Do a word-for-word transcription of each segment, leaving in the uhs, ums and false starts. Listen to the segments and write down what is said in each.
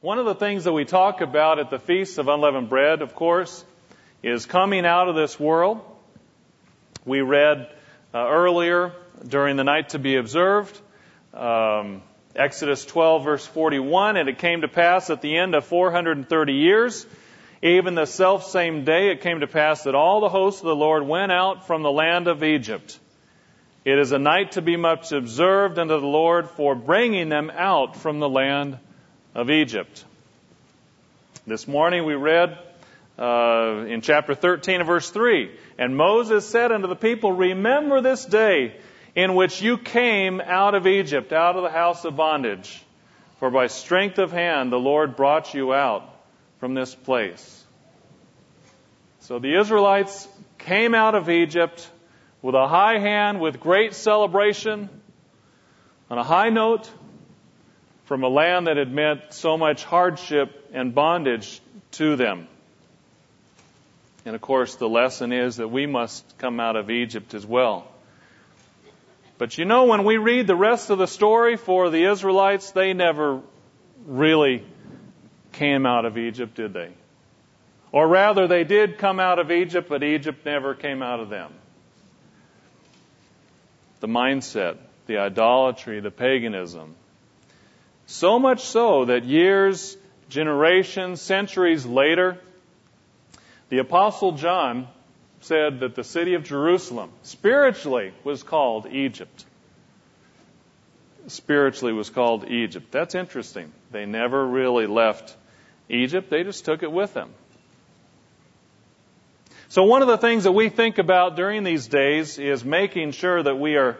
One of the things that we talk about at the Feast of Unleavened Bread, of course, is coming out of this world. We read uh, earlier during the night to be observed, um, Exodus twelve, verse forty-one, and it came to pass at the end of four hundred thirty years, even the selfsame day it came to pass that all the hosts of the Lord went out from the land of Egypt. It is a night to be much observed unto the Lord for bringing them out from the land of Egypt. This morning we read uh, in chapter thirteen, verse three, and Moses said unto the people, remember this day in which you came out of Egypt, out of the house of bondage. For by strength of hand the Lord brought you out from this place. So the Israelites came out of Egypt with a high hand, with great celebration, on a high note, from a land that had meant so much hardship and bondage to them. And of course, the lesson is that we must come out of Egypt as well. But you know, when we read the rest of the story for the Israelites, they never really came out of Egypt, did they? Or rather, they did come out of Egypt, but Egypt never came out of them. The mindset, the idolatry, the paganism. So much so that years, generations, centuries later, the Apostle John said that the city of Jerusalem spiritually was called Egypt. Spiritually was called Egypt. That's interesting. They never really left Egypt. They just took it with them. So one of the things that we think about during these days is making sure that we are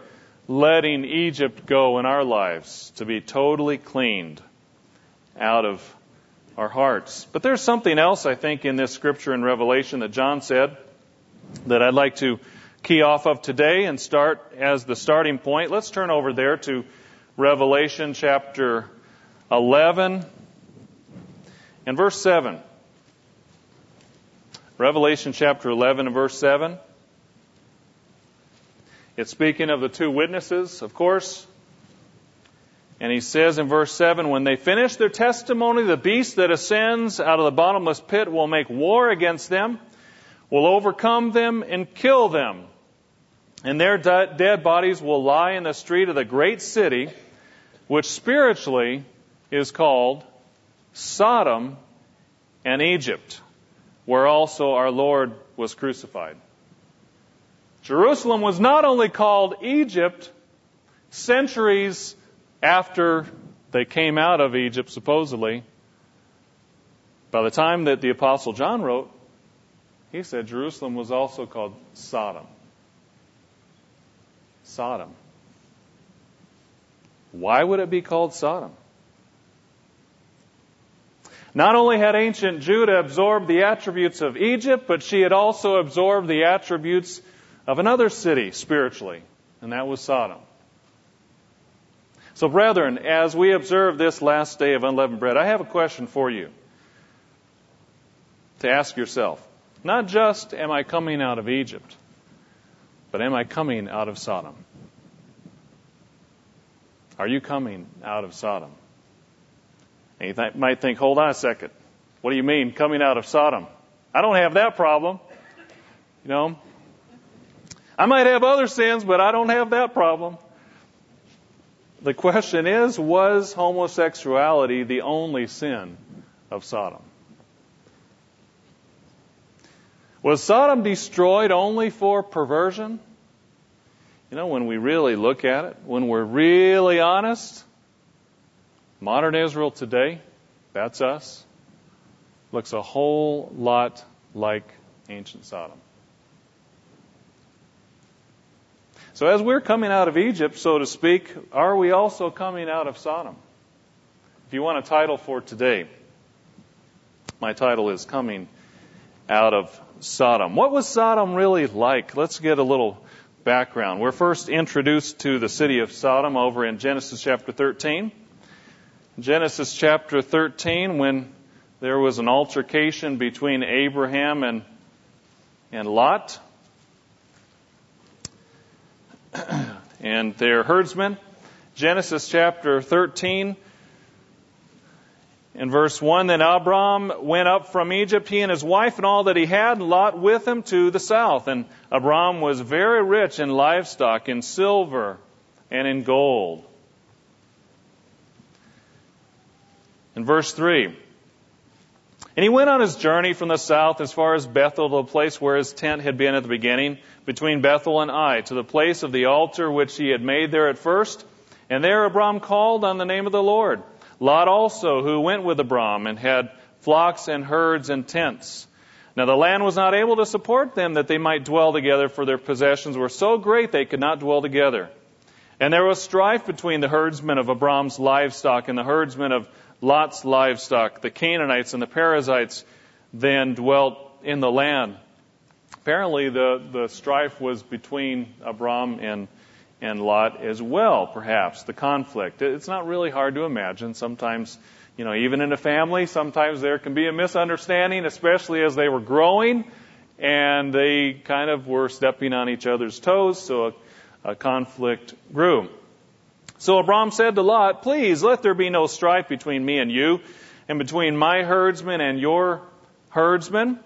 letting Egypt go in our lives to be totally cleaned out of our hearts. But there's something else, I think, in this scripture in Revelation that John said that I'd like to key off of today and start as the starting point. Let's turn over there to Revelation chapter eleven and verse seven. Revelation chapter eleven and verse seven. It's speaking of the two witnesses, of course. And he says in verse seven, when they finish their testimony, the beast that ascends out of the bottomless pit will make war against them, will overcome them and kill them. And their de- dead bodies will lie in the street of the great city, which spiritually is called Sodom and Egypt, where also our Lord was crucified. Jerusalem was not only called Egypt centuries after they came out of Egypt, supposedly. By the time that the Apostle John wrote, he said Jerusalem was also called Sodom. Sodom. Why would it be called Sodom? Not only had ancient Judah absorbed the attributes of Egypt, but she had also absorbed the attributes of another city spiritually, and that was Sodom. So, brethren, as we observe this last day of unleavened bread, I have a question for you to ask yourself. Not just, am I coming out of Egypt, but am I coming out of Sodom? Are you coming out of Sodom? And you th- might think, hold on a second. What do you mean, coming out of Sodom? I don't have that problem. You know, I might have other sins, but I don't have that problem. The question is, was homosexuality the only sin of Sodom? Was Sodom destroyed only for perversion? You know, when we really look at it, when we're really honest, modern Israel today, that's us, looks a whole lot like ancient Sodom. So as we're coming out of Egypt, so to speak, are we also coming out of Sodom? If you want a title for today, my title is Coming Out of Sodom. What was Sodom really like? Let's get a little background. We're first introduced to the city of Sodom over in Genesis chapter thirteen. Genesis chapter thirteen, when there was an altercation between Abraham and, and Lot and their herdsmen. Genesis chapter thirteen In verse one, then Abram went up from Egypt, he and his wife and all that he had, Lot with him, to the south. And Abram was very rich in livestock, in silver, and in gold. In verse three, and he went on his journey from the south as far as Bethel, to the place where his tent had been at the beginning, between Bethel and Ai, to the place of the altar which he had made there at first. And there Abram called on the name of the Lord. Lot also, who went with Abram, and had flocks and herds and tents. Now the land was not able to support them that they might dwell together, for their possessions were so great they could not dwell together. And there was strife between the herdsmen of Abram's livestock and the herdsmen of Lot's livestock. The Canaanites and the Perizzites then dwelt in the land. Apparently the, the strife was between Abram and and Lot as well, perhaps, the conflict. It's not really hard to imagine. Sometimes, you know, even in a family, sometimes there can be a misunderstanding, especially as they were growing, and they kind of were stepping on each other's toes, so a, a conflict grew. So Abram said to Lot, please, let there be no strife between me and you, and between my herdsmen and your herdsmen.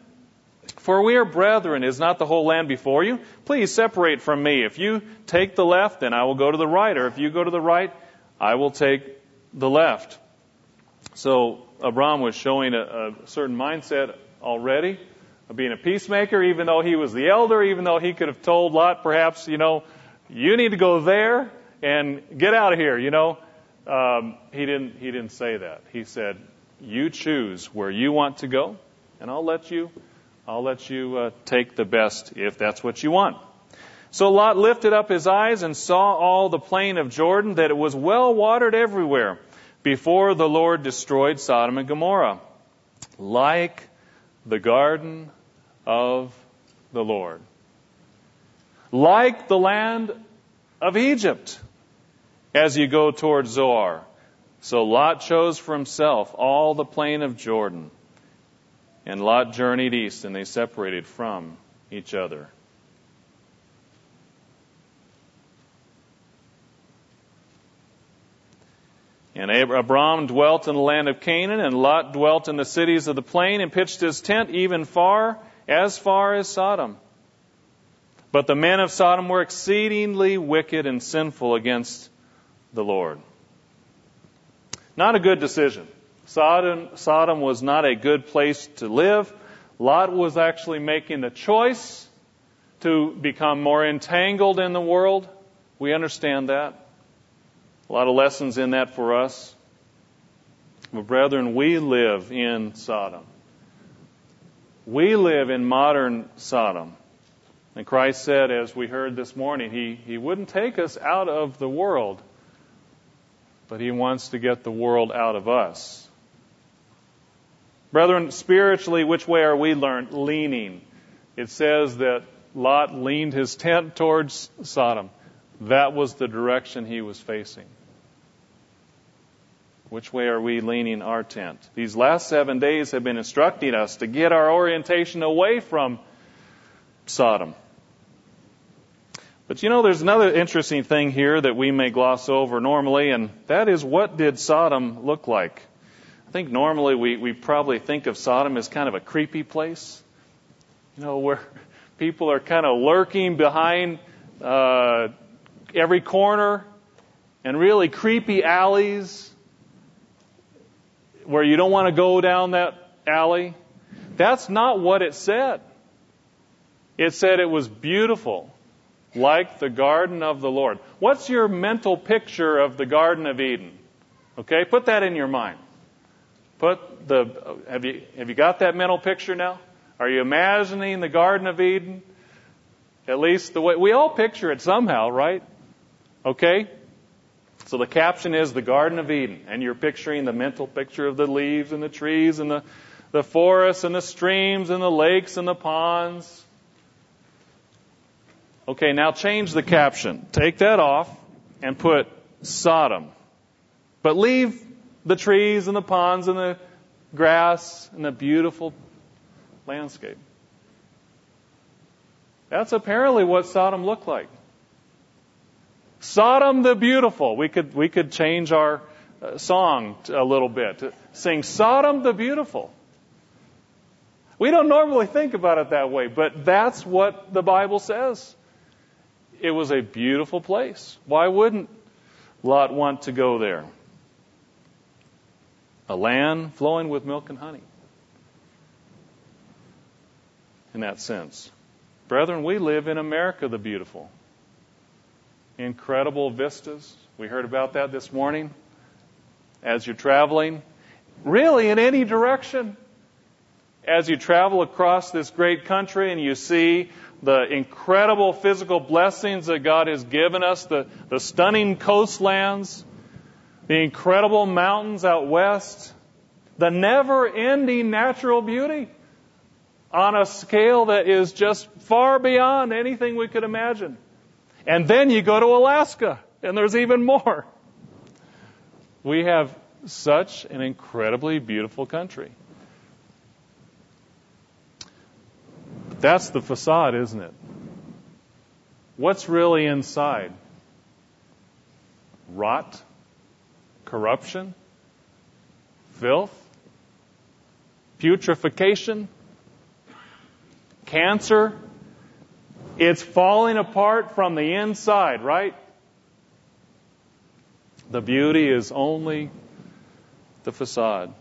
For we are brethren, is not the whole land before you? Please separate from me. If you take the left, then I will go to the right. Or if you go to the right, I will take the left. So Abram was showing a, a certain mindset already of being a peacemaker, even though he was the elder, even though he could have told Lot, perhaps, you know, you need to go there and get out of here, you know. Um, he didn't, he didn't say that. He said, you choose where you want to go, and I'll let you I'll let you uh, take the best if that's what you want. So Lot lifted up his eyes and saw all the plain of Jordan, that it was well watered everywhere, before the Lord destroyed Sodom and Gomorrah, like the garden of the Lord, like the land of Egypt, as you go toward Zoar. So Lot chose for himself all the plain of Jordan. And Lot journeyed east, and they separated from each other. And Abram dwelt in the land of Canaan, and Lot dwelt in the cities of the plain, and pitched his tent even far, as far as Sodom. But the men of Sodom were exceedingly wicked and sinful against the Lord. Not a good decision. Sodom, Sodom was not a good place to live. Lot was actually making the choice to become more entangled in the world. We understand that. A lot of lessons in that for us. But brethren, we live in Sodom. We live in modern Sodom. And Christ said, as we heard this morning, He, he wouldn't take us out of the world, but He wants to get the world out of us. Brethren, spiritually, which way are we leaning? It says that Lot leaned his tent towards Sodom. That was the direction he was facing. Which way are we leaning our tent? These last seven days have been instructing us to get our orientation away from Sodom. But you know, there's another interesting thing here that we may gloss over normally, and that is, what did Sodom look like? I think normally we, we probably think of Sodom as kind of a creepy place, you know, where people are kind of lurking behind uh, every corner, and really creepy alleys where you don't want to go down that alley. That's not what it said. It said it was beautiful, like the garden of the Lord. What's your mental picture of the Garden of Eden? Okay, put that in your mind. Put the have you have you got that mental picture now? Are you imagining the Garden of Eden? At least the way we all picture it somehow, right? Okay? So the caption is the Garden of Eden, and you're picturing the mental picture of the leaves and the trees and the, the forests and the streams and the lakes and the ponds. Okay, now change the caption. Take that off and put Sodom. But leave the trees and the ponds and the grass and the beautiful landscape. That's apparently what Sodom looked like. Sodom the beautiful. We could we could change our song a little bit. Sing Sodom the Beautiful. We don't normally think about it that way, but that's what the Bible says. It was a beautiful place. Why wouldn't Lot want to go there? A land flowing with milk and honey. In that sense. Brethren, we live in America the Beautiful. Incredible vistas. We heard about that this morning. As you're traveling, really in any direction. As you travel across this great country and you see the incredible physical blessings that God has given us, the, the stunning coastlands, the incredible mountains out west, the never-ending natural beauty on a scale that is just far beyond anything we could imagine. And then you go to Alaska, and there's even more. We have such an incredibly beautiful country. That's the facade, isn't it? What's really inside? Rot, corruption, filth, putrefaction, cancer. It's falling apart from the inside, right? The beauty is only the facade.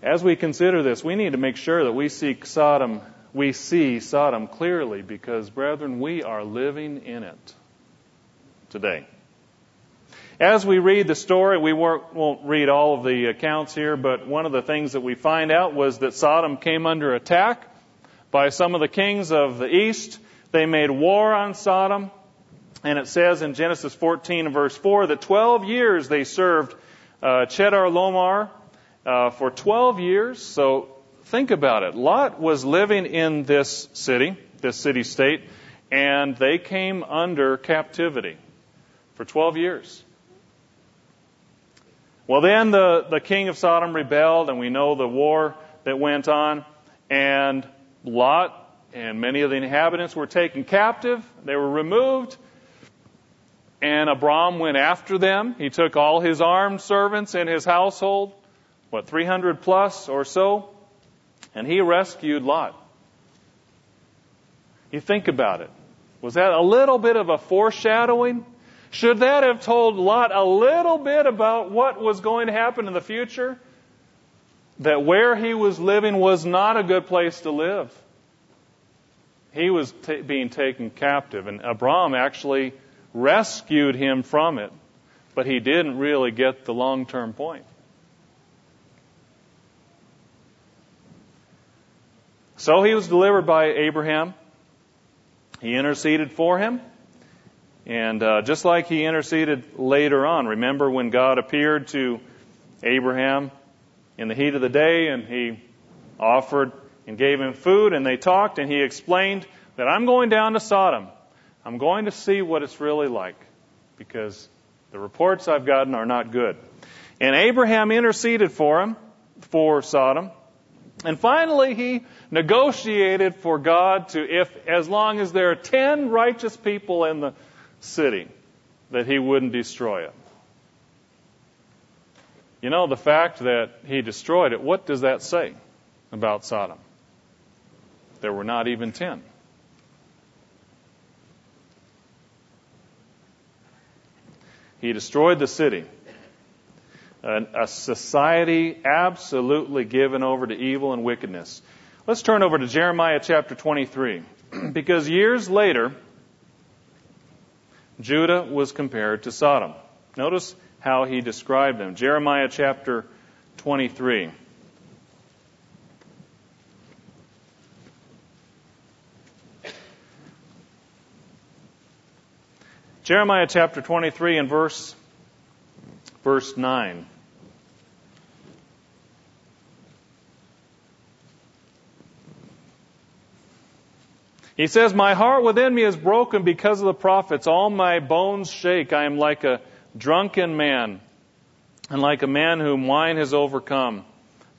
As we consider this, we need to make sure that we see Sodom, we see Sodom clearly, because, brethren, we are living in it today. As we read the story, we won't read all of the accounts here, but one of the things that we find out was that Sodom came under attack by some of the kings of the east. They made war on Sodom, and it says in Genesis fourteen, verse four, that twelve years they served uh, Chedorlaomer, Uh, for twelve years, so think about it. Lot was living in this city, this city-state, and they came under captivity for twelve years. Well, then the, the king of Sodom rebelled, and we know the war that went on, and Lot and many of the inhabitants were taken captive. They were removed, and Abram went after them. He took all his armed servants in his household, what, three hundred plus or so? And he rescued Lot. You think about it. Was that a little bit of a foreshadowing? Should that have told Lot a little bit about what was going to happen in the future? That where he was living was not a good place to live. He was t- being taken captive, and Abram actually rescued him from it, but he didn't really get the long-term point. So he was delivered by Abraham. He interceded for him. And uh, just like he interceded later on, remember when God appeared to Abraham in the heat of the day and he offered and gave him food and they talked and he explained that I'm going down to Sodom. I'm going to see what it's really like because the reports I've gotten are not good. And Abraham interceded for him, for Sodom. And finally, he negotiated for God to, if as long as there are ten righteous people in the city, that he wouldn't destroy it. You know, the fact that he destroyed it, what does that say about Sodom? There were not even ten. He destroyed the city. A society absolutely given over to evil and wickedness. Let's turn over to Jeremiah chapter twenty-three. Because years later, Judah was compared to Sodom. Notice how he described them. Jeremiah chapter twenty-three. Jeremiah chapter twenty-three and verse... Verse nine. He says, "My heart within me is broken because of the prophets. All my bones shake. I am like a drunken man, and like a man whom wine has overcome.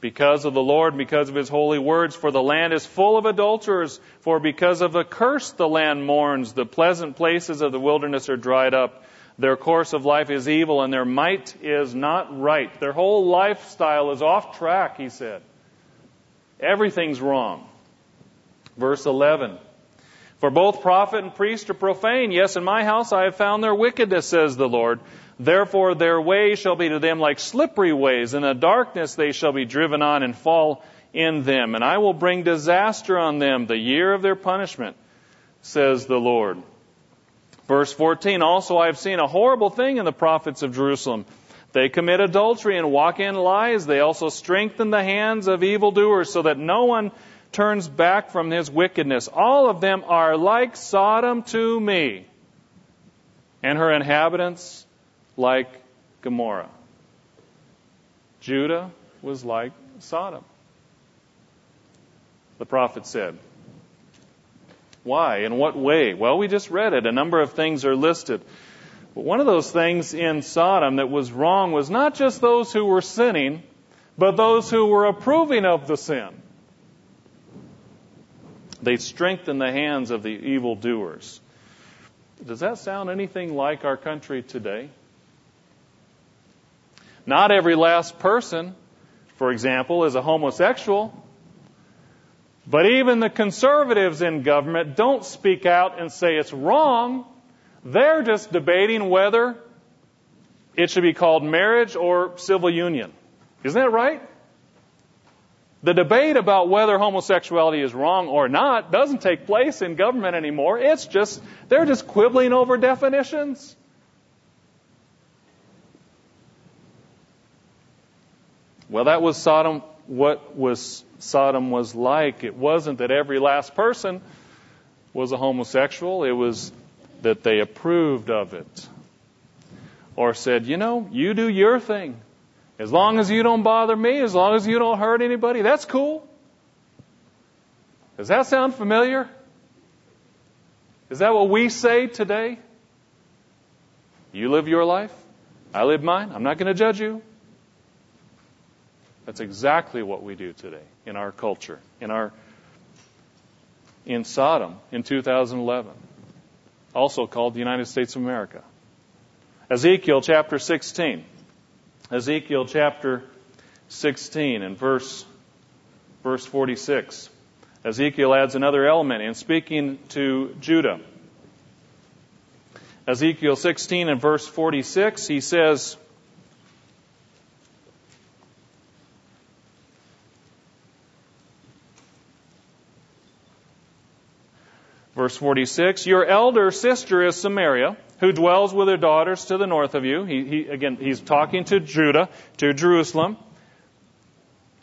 Because of the Lord, because of his holy words, for the land is full of adulterers. For because of a curse the land mourns. The pleasant places of the wilderness are dried up. Their course of life is evil, and their might is not right. Their whole lifestyle is off track, he said. Everything's wrong. Verse eleven. For both prophet and priest are profane. Yes, in my house I have found their wickedness, says the Lord. Therefore their way shall be to them like slippery ways. In the darkness they shall be driven on and fall in them. And I will bring disaster on them, the year of their punishment, says the Lord. Verse fourteen, also I have seen a horrible thing in the prophets of Jerusalem. They commit adultery and walk in lies. They also strengthen the hands of evildoers so that no one turns back from his wickedness. All of them are like Sodom to me, and her inhabitants like Gomorrah. Judah was like Sodom, the prophet said. Why? In what way? Well, we just read it. A number of things are listed. But one of those things in Sodom that was wrong was not just those who were sinning, but those who were approving of the sin. They strengthened the hands of the evildoers. Does that sound anything like our country today? Not every last person, for example, is a homosexual. But even the conservatives in government don't speak out and say it's wrong. They're just debating whether it should be called marriage or civil union. Isn't that right? The debate about whether homosexuality is wrong or not doesn't take place in government anymore. It's just, they're just quibbling over definitions. Well, that was Sodom. What was Sodom was like. It wasn't that every last person was a homosexual. It was that they approved of it. Or said, you know, you do your thing. As long as you don't bother me, as long as you don't hurt anybody, that's cool. Does that sound familiar? Is that what we say today? You live your life. I live mine. I'm not going to judge you. That's exactly what we do today in our culture, in our in Sodom in two thousand eleven, also called the United States of America. Ezekiel chapter sixteen. Ezekiel chapter sixteen and verse, verse forty-six. Ezekiel adds another element in speaking to Judah. Ezekiel sixteen and verse forty-six, he says, verse forty-six, your elder sister is Samaria, who dwells with her daughters to the north of you. He, he, again, he's talking to Judah, to Jerusalem.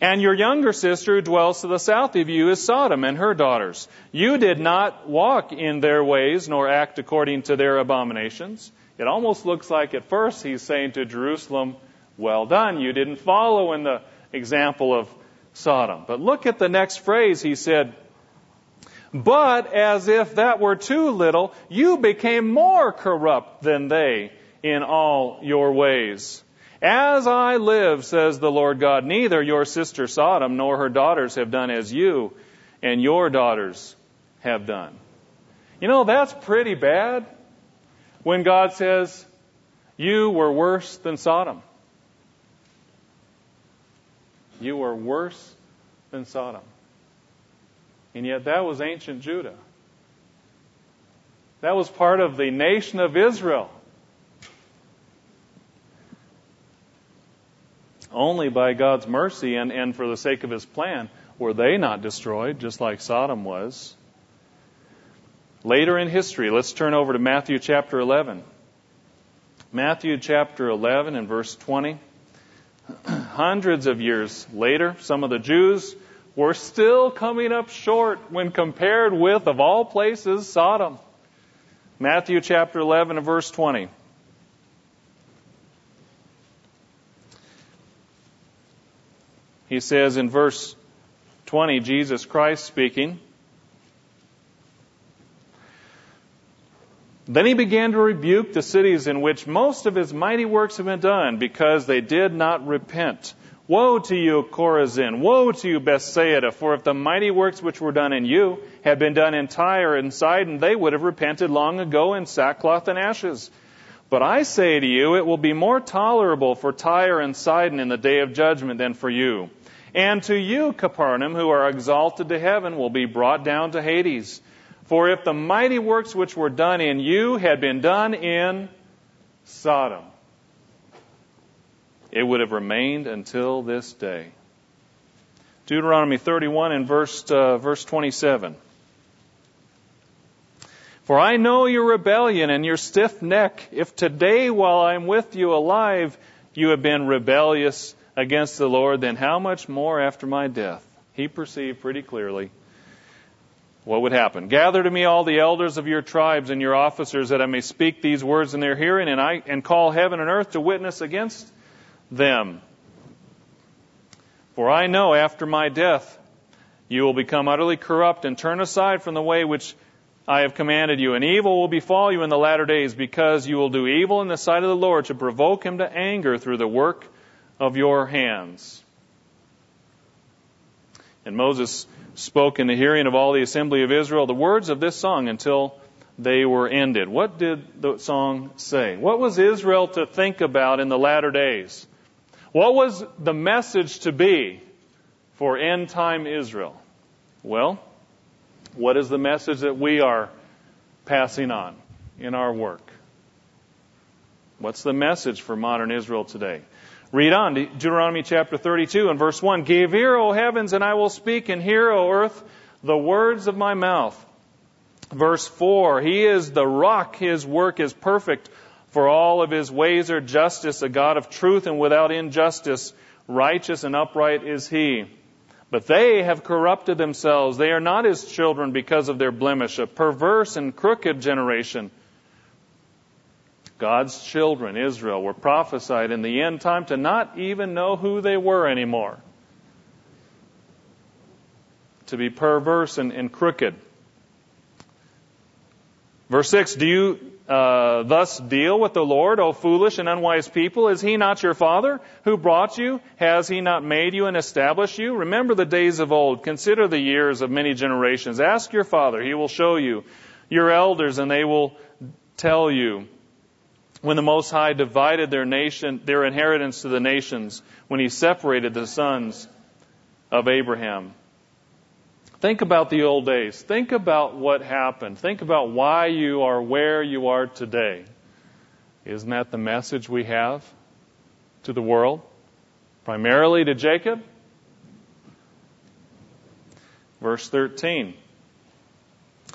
And your younger sister who dwells to the south of you is Sodom and her daughters. You did not walk in their ways, nor act according to their abominations. It almost looks like at first he's saying to Jerusalem, well done, you didn't follow in the example of Sodom. But look at the next phrase. He said, but as if that were too little, you became more corrupt than they in all your ways. As I live, says the Lord God, neither your sister Sodom nor her daughters have done as you and your daughters have done. You know, that's pretty bad when God says, you were worse than Sodom. You were worse than Sodom. And yet that was ancient Judah. That was part of the nation of Israel. Only by God's mercy and, and for the sake of His plan were they not destroyed, just like Sodom was. Later in history, let's turn over to Matthew chapter eleven. Matthew chapter eleven and verse twenty. Hundreds of years later, some of the Jews we're still coming up short when compared with, of all places, Sodom. Matthew chapter eleven and verse twenty. He says in verse twenty, Jesus Christ speaking, then he began to rebuke the cities in which most of his mighty works have been done, because they did not repent. Woe to you, Chorazin! Woe to you, Bethsaida! For if the mighty works which were done in you had been done in Tyre and Sidon, they would have repented long ago in sackcloth and ashes. But I say to you, it will be more tolerable for Tyre and Sidon in the day of judgment than for you. And to you, Capernaum, who are exalted to heaven, will be brought down to Hades. For if the mighty works which were done in you had been done in Sodom, it would have remained until this day. Deuteronomy thirty-one and verse, uh, verse twenty-seven. For I know your rebellion and your stiff neck. If today while I am with you alive, you have been rebellious against the Lord, then how much more after my death? He perceived pretty clearly what would happen. Gather to me all the elders of your tribes and your officers, that I may speak these words in their hearing, and I and call heaven and earth to witness against them. For I know after my death, you will become utterly corrupt and turn aside from the way which I have commanded you, and evil will befall you in the latter days, because you will do evil in the sight of the Lord to provoke him to anger through the work of your hands. And Moses spoke in the hearing of all the assembly of Israel the words of this song until they were ended. What did the song say? What was Israel to think about in the latter days? What was the message to be for end-time Israel? Well, what is the message that we are passing on in our work? What's the message for modern Israel today? Read on, Deuteronomy chapter thirty-two and verse one. Give ear, O heavens, and I will speak, and hear, O earth, the words of my mouth. Verse four, He is the rock, His work is perfect, for all of His ways are justice, a God of truth and without injustice. Righteous and upright is He. But they have corrupted themselves. They are not His children because of their blemish, a perverse and crooked generation. God's children, Israel, were prophesied in the end time to not even know who they were anymore. To be perverse and, and crooked. Verse six, do you uh, thus deal with the Lord, O foolish and unwise people? Is He not your Father who brought you? Has He not made you and established you? Remember the days of old. Consider the years of many generations. Ask your Father, He will show you. Your elders, and they will tell you. When the Most High divided their nation, their inheritance to the nations, when He separated the sons of Abraham. Think about the old days. Think about what happened. Think about why you are where you are today. Isn't that the message we have to the world? Primarily to Jacob? Verse thirteen.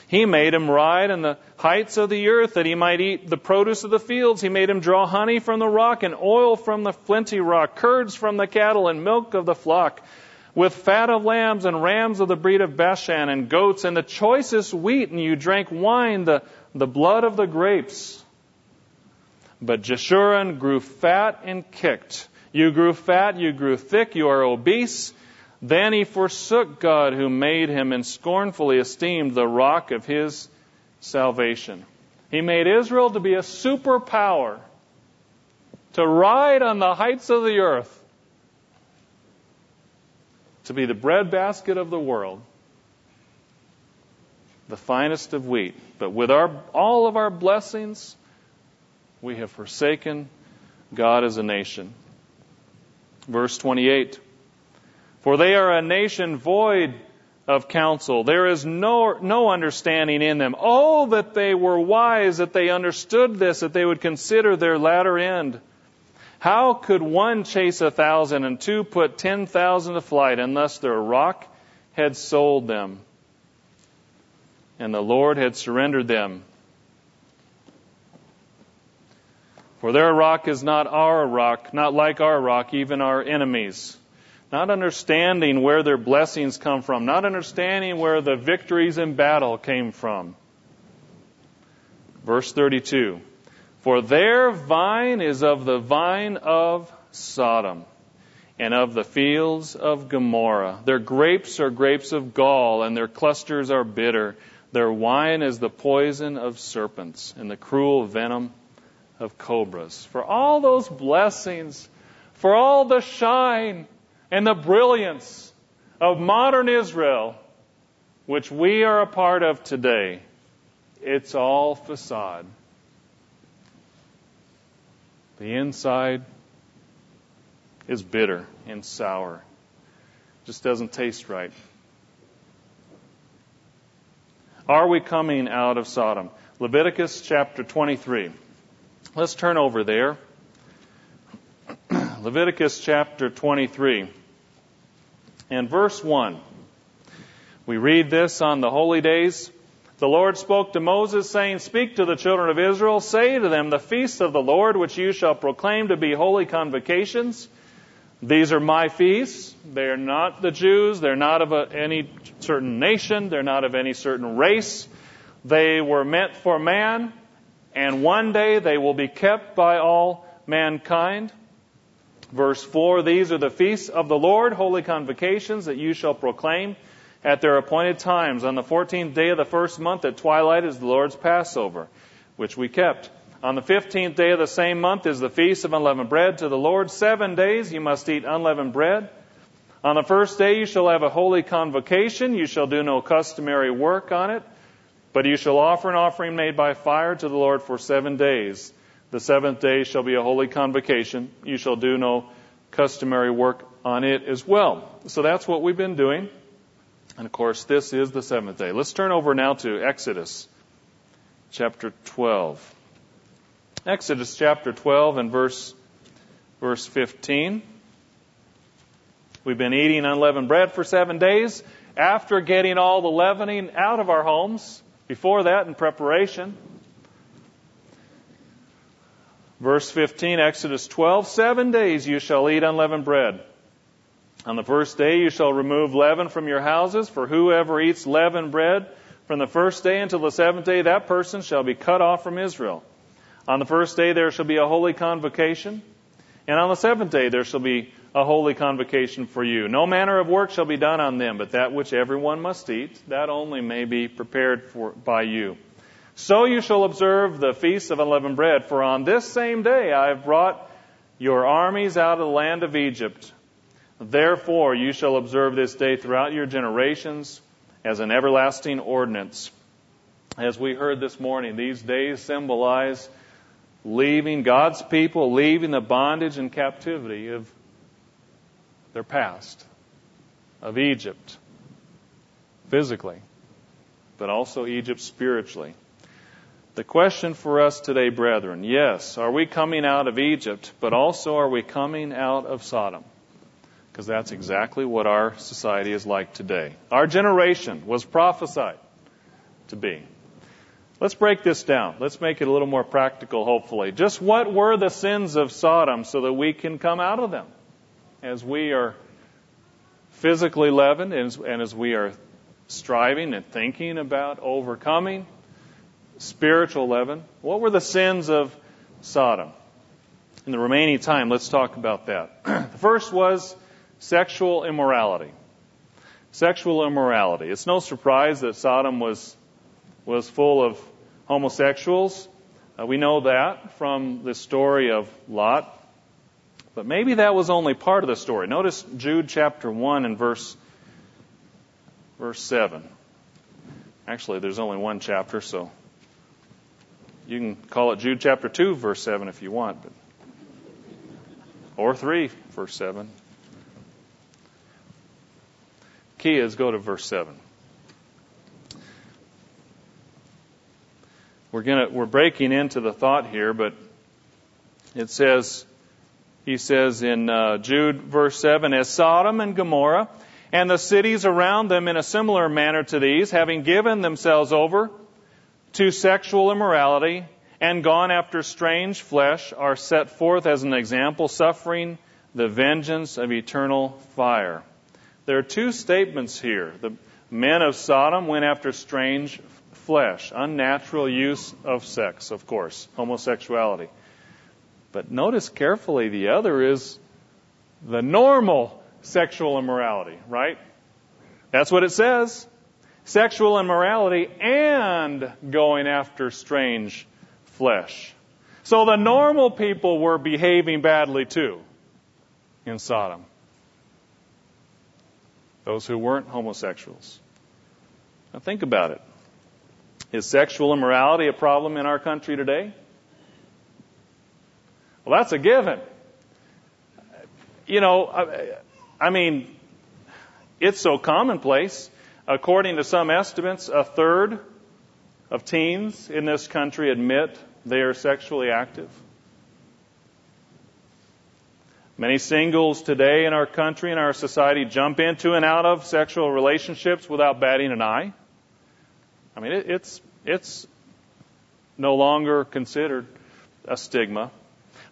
He made him ride on the heights of the earth, that he might eat the produce of the fields. He made him draw honey from the rock, and oil from the flinty rock, curds from the cattle, and milk of the flock, with fat of lambs and rams of the breed of Bashan, and goats, and the choicest wheat, and you drank wine, the, the blood of the grapes. But Jeshurun grew fat and kicked. You grew fat, you grew thick, you are obese. Then he forsook God who made him, and scornfully esteemed the rock of his salvation. He made Israel to be a superpower, to ride on the heights of the earth, to be the breadbasket of the world, the finest of wheat. But with our, all of our blessings, we have forsaken God as a nation. Verse twenty-eight. For they are a nation void of counsel. There is no, no understanding in them. Oh, that they were wise, that they understood this, that they would consider their latter end. How could one chase a thousand and two put ten thousand to flight unless their rock had sold them and the Lord had surrendered them? For their rock is not our rock, not like our rock, even our enemies. Not understanding where their blessings come from. Not understanding where the victories in battle came from. Verse thirty-two. For their vine is of the vine of Sodom, and of the fields of Gomorrah. Their grapes are grapes of gall, and their clusters are bitter. Their wine is the poison of serpents, and the cruel venom of cobras. For all those blessings, for all the shine and the brilliance of modern Israel, which we are a part of today, it's all facade. The inside is bitter and sour. Just doesn't taste right. Are we coming out of Sodom? Leviticus chapter twenty-three. Let's turn over there. Leviticus chapter twenty-three. And verse one. We read this on the holy days. The Lord spoke to Moses, saying, "Speak to the children of Israel, say to them, the feasts of the Lord, which you shall proclaim to be holy convocations. These are my feasts. They are not the Jews. They're not of a, any certain nation. They're not of any certain race. They were meant for man, and one day they will be kept by all mankind." Verse four, "These are the feasts of the Lord, holy convocations that you shall proclaim at their appointed times. On the fourteenth day of the first month at twilight is the Lord's Passover, which we kept. On the fifteenth day of the same month is the feast of unleavened bread to the Lord. Seven days you must eat unleavened bread. On the first day you shall have a holy convocation. You shall do no customary work on it, but you shall offer an offering made by fire to the Lord for seven days. The seventh day shall be a holy convocation. You shall do no customary work on it as well." So that's what we've been doing. And, of course, this is the seventh day. Let's turn over now to Exodus chapter twelve. Exodus chapter twelve and verse, verse fifteen. We've been eating unleavened bread for seven days. After getting all the leavening out of our homes, before that in preparation. Verse fifteen, Exodus twelve, "Seven days you shall eat unleavened bread. On the first day you shall remove leaven from your houses, for whoever eats leavened bread from the first day until the seventh day, that person shall be cut off from Israel. On the first day there shall be a holy convocation, and on the seventh day there shall be a holy convocation for you. No manner of work shall be done on them, but that which everyone must eat, that only may be prepared for by you. So you shall observe the feast of unleavened bread, for on this same day I have brought your armies out of the land of Egypt. Therefore, you shall observe this day throughout your generations as an everlasting ordinance." As we heard this morning, these days symbolize leaving God's people, leaving the bondage and captivity of their past, of Egypt, physically, but also Egypt spiritually. The question for us today, brethren, yes, are we coming out of Egypt, but also are we coming out of Sodom? Because that's exactly what our society is like today. Our generation was prophesied to be. Let's break this down. Let's make it a little more practical, hopefully. Just what were the sins of Sodom so that we can come out of them? As we are physically leavened and as, and as we are striving and thinking about overcoming spiritual leaven, what were the sins of Sodom? In the remaining time, let's talk about that. The first was sexual immorality. Sexual immorality. It's no surprise that Sodom was was full of homosexuals. Uh, we know that from the story of Lot. But maybe that was only part of the story. Notice Jude chapter one and verse, verse seven. Actually, there's only one chapter, so you can call it Jude chapter two, verse seven if you want. But, or three, verse seven. Key is go to verse seven. We're gonna we're breaking into the thought here, but it says he says in uh, Jude verse seven, "As Sodom and Gomorrah and the cities around them in a similar manner to these, having given themselves over to sexual immorality and gone after strange flesh, are set forth as an example, suffering the vengeance of eternal fire." There are two statements here. The men of Sodom went after strange flesh, unnatural use of sex, of course, homosexuality. But notice carefully, the other is the normal sexual immorality, right? That's what it says. Sexual immorality and going after strange flesh. So the normal people were behaving badly too in Sodom. Those who weren't homosexuals. Now think about it. Is sexual immorality a problem in our country today? Well, that's a given. You know, I, I mean, it's so commonplace. According to some estimates, a third of teens in this country admit they are sexually active. Many singles today in our country and our society jump into and out of sexual relationships without batting an eye. I mean, it, it's it's no longer considered a stigma.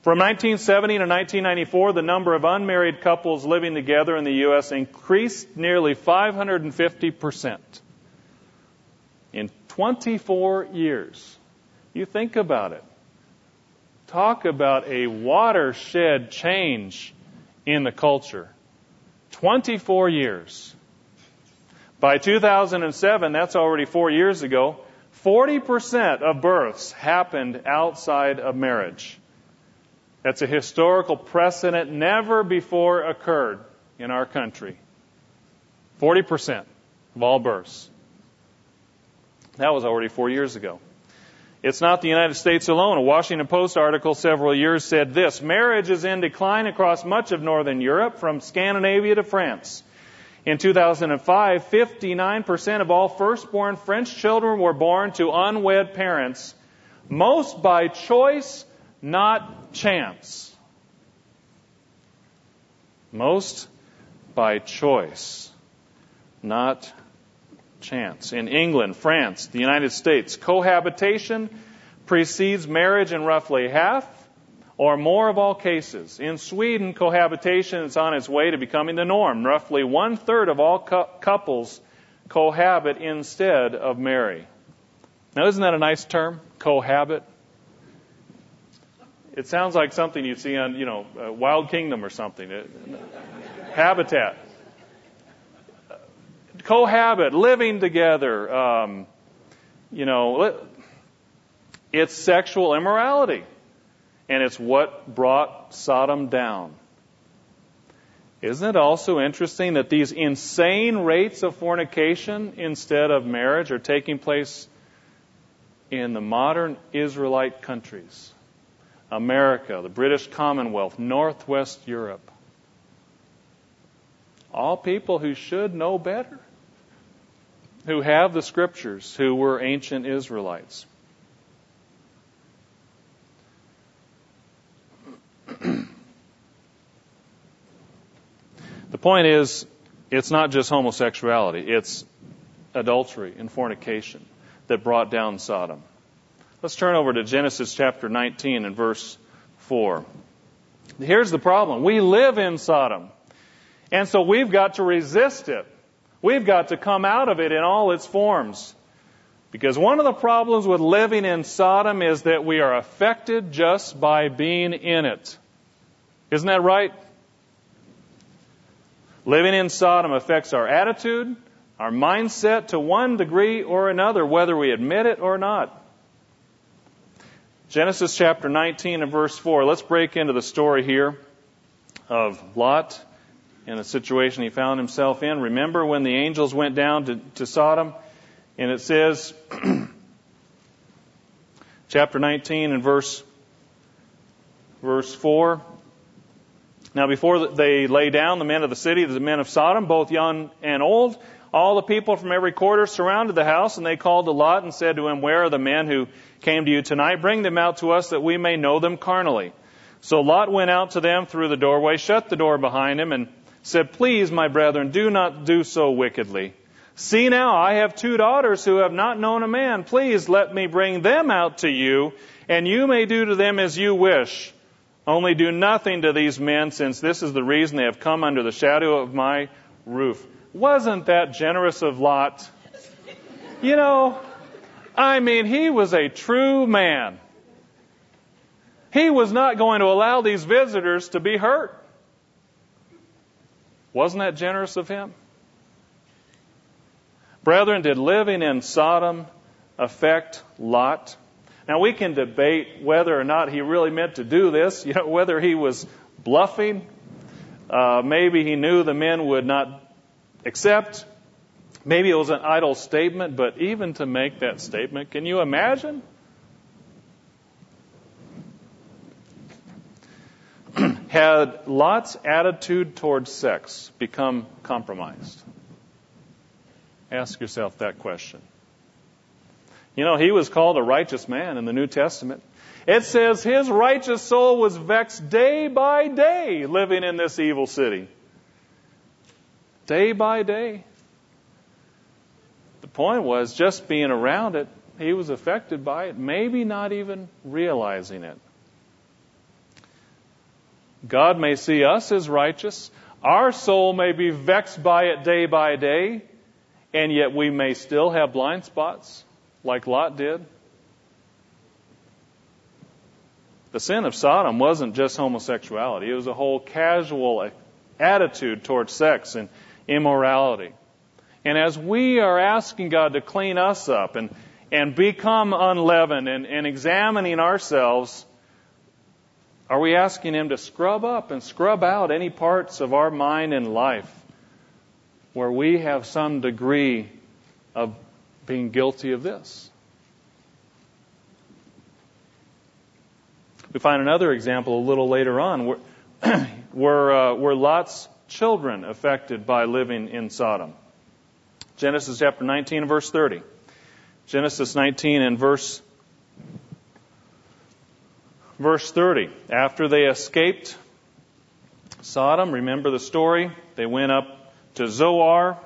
From nineteen seventy to nineteen ninety-four, the number of unmarried couples living together in the U S increased nearly five hundred fifty percent in twenty-four years. You think about it. Talk about a watershed change in the culture. twenty-four years. By two thousand seven, that's already four years ago, forty percent of births happened outside of marriage. That's a historical precedent never before occurred in our country. forty percent of all births. That was already four years ago. It's not the United States alone. A Washington Post article several years said this: marriage is in decline across much of northern Europe, from Scandinavia to France. In two thousand five, fifty-nine percent of all firstborn French children were born to unwed parents, most by choice, not chance. Most by choice, not chance. In England, France, the United States, cohabitation precedes marriage in roughly half or more of all cases. In Sweden, cohabitation is on its way to becoming the norm. Roughly one-third of all cu- couples cohabit instead of marry. Now, isn't that a nice term? Cohabit. It sounds like something you'd see on, you know, uh, Wild Kingdom or something. It, habitat. Cohabit, living together, um, you know, it's sexual immorality. And it's what brought Sodom down. Isn't it also interesting that these insane rates of fornication instead of marriage are taking place in the modern Israelite countries? America, the British Commonwealth, Northwest Europe. All people who should know better, who have the scriptures, who were ancient Israelites. The point is, it's not just homosexuality, it's adultery and fornication that brought down Sodom. Let's turn over to Genesis chapter nineteen and verse four. Here's the problem. We live in Sodom, and so we've got to resist it. We've got to come out of it in all its forms. Because one of the problems with living in Sodom is that we are affected just by being in it. Isn't that right? Living in Sodom affects our attitude, our mindset to one degree or another, whether we admit it or not. Genesis chapter nineteen and verse four. Let's break into the story here of Lot and the situation he found himself in. Remember when the angels went down to, to Sodom? And it says, chapter nineteen and verse, verse four, now before they lay down, the men of the city, the men of Sodom, both young and old, all the people from every quarter surrounded the house, and they called to Lot and said to him, where are the men who came to you tonight? Bring them out to us that we may know them carnally. So Lot went out to them through the doorway, shut the door behind him, and said, please, my brethren, do not do so wickedly. See now, I have two daughters who have not known a man. Please let me bring them out to you, and you may do to them as you wish. Only do nothing to these men, since this is the reason they have come under the shadow of my roof. Wasn't that generous of Lot? You know, I mean, he was a true man. He was not going to allow these visitors to be hurt. Wasn't that generous of him? Brethren, did living in Sodom affect Lot? Now, we can debate whether or not he really meant to do this, you know, whether he was bluffing. Uh, maybe he knew the men would not accept. Maybe it was an idle statement, but even to make that statement, can you imagine? had Lot's attitude towards sex become compromised? Ask yourself that question. You know, he was called a righteous man in the New Testament. It says his righteous soul was vexed day by day living in this evil city. Day by day. The point was, just being around it, he was affected by it, maybe not even realizing it. God may see us as righteous. Our soul may be vexed by it day by day, and yet we may still have blind spots like Lot did. The sin of Sodom wasn't just homosexuality. It was a whole casual attitude towards sex and immorality. And as we are asking God to clean us up and, and become unleavened and, and examining ourselves, are we asking Him to scrub up and scrub out any parts of our mind and life where we have some degree of being guilty of this? We find another example a little later on. Were, were, uh, were Lot's children affected by living in Sodom? Genesis chapter nineteen and verse thirty. Genesis nineteen and verse Verse thirty, after they escaped Sodom, remember the story, they went up to Zoar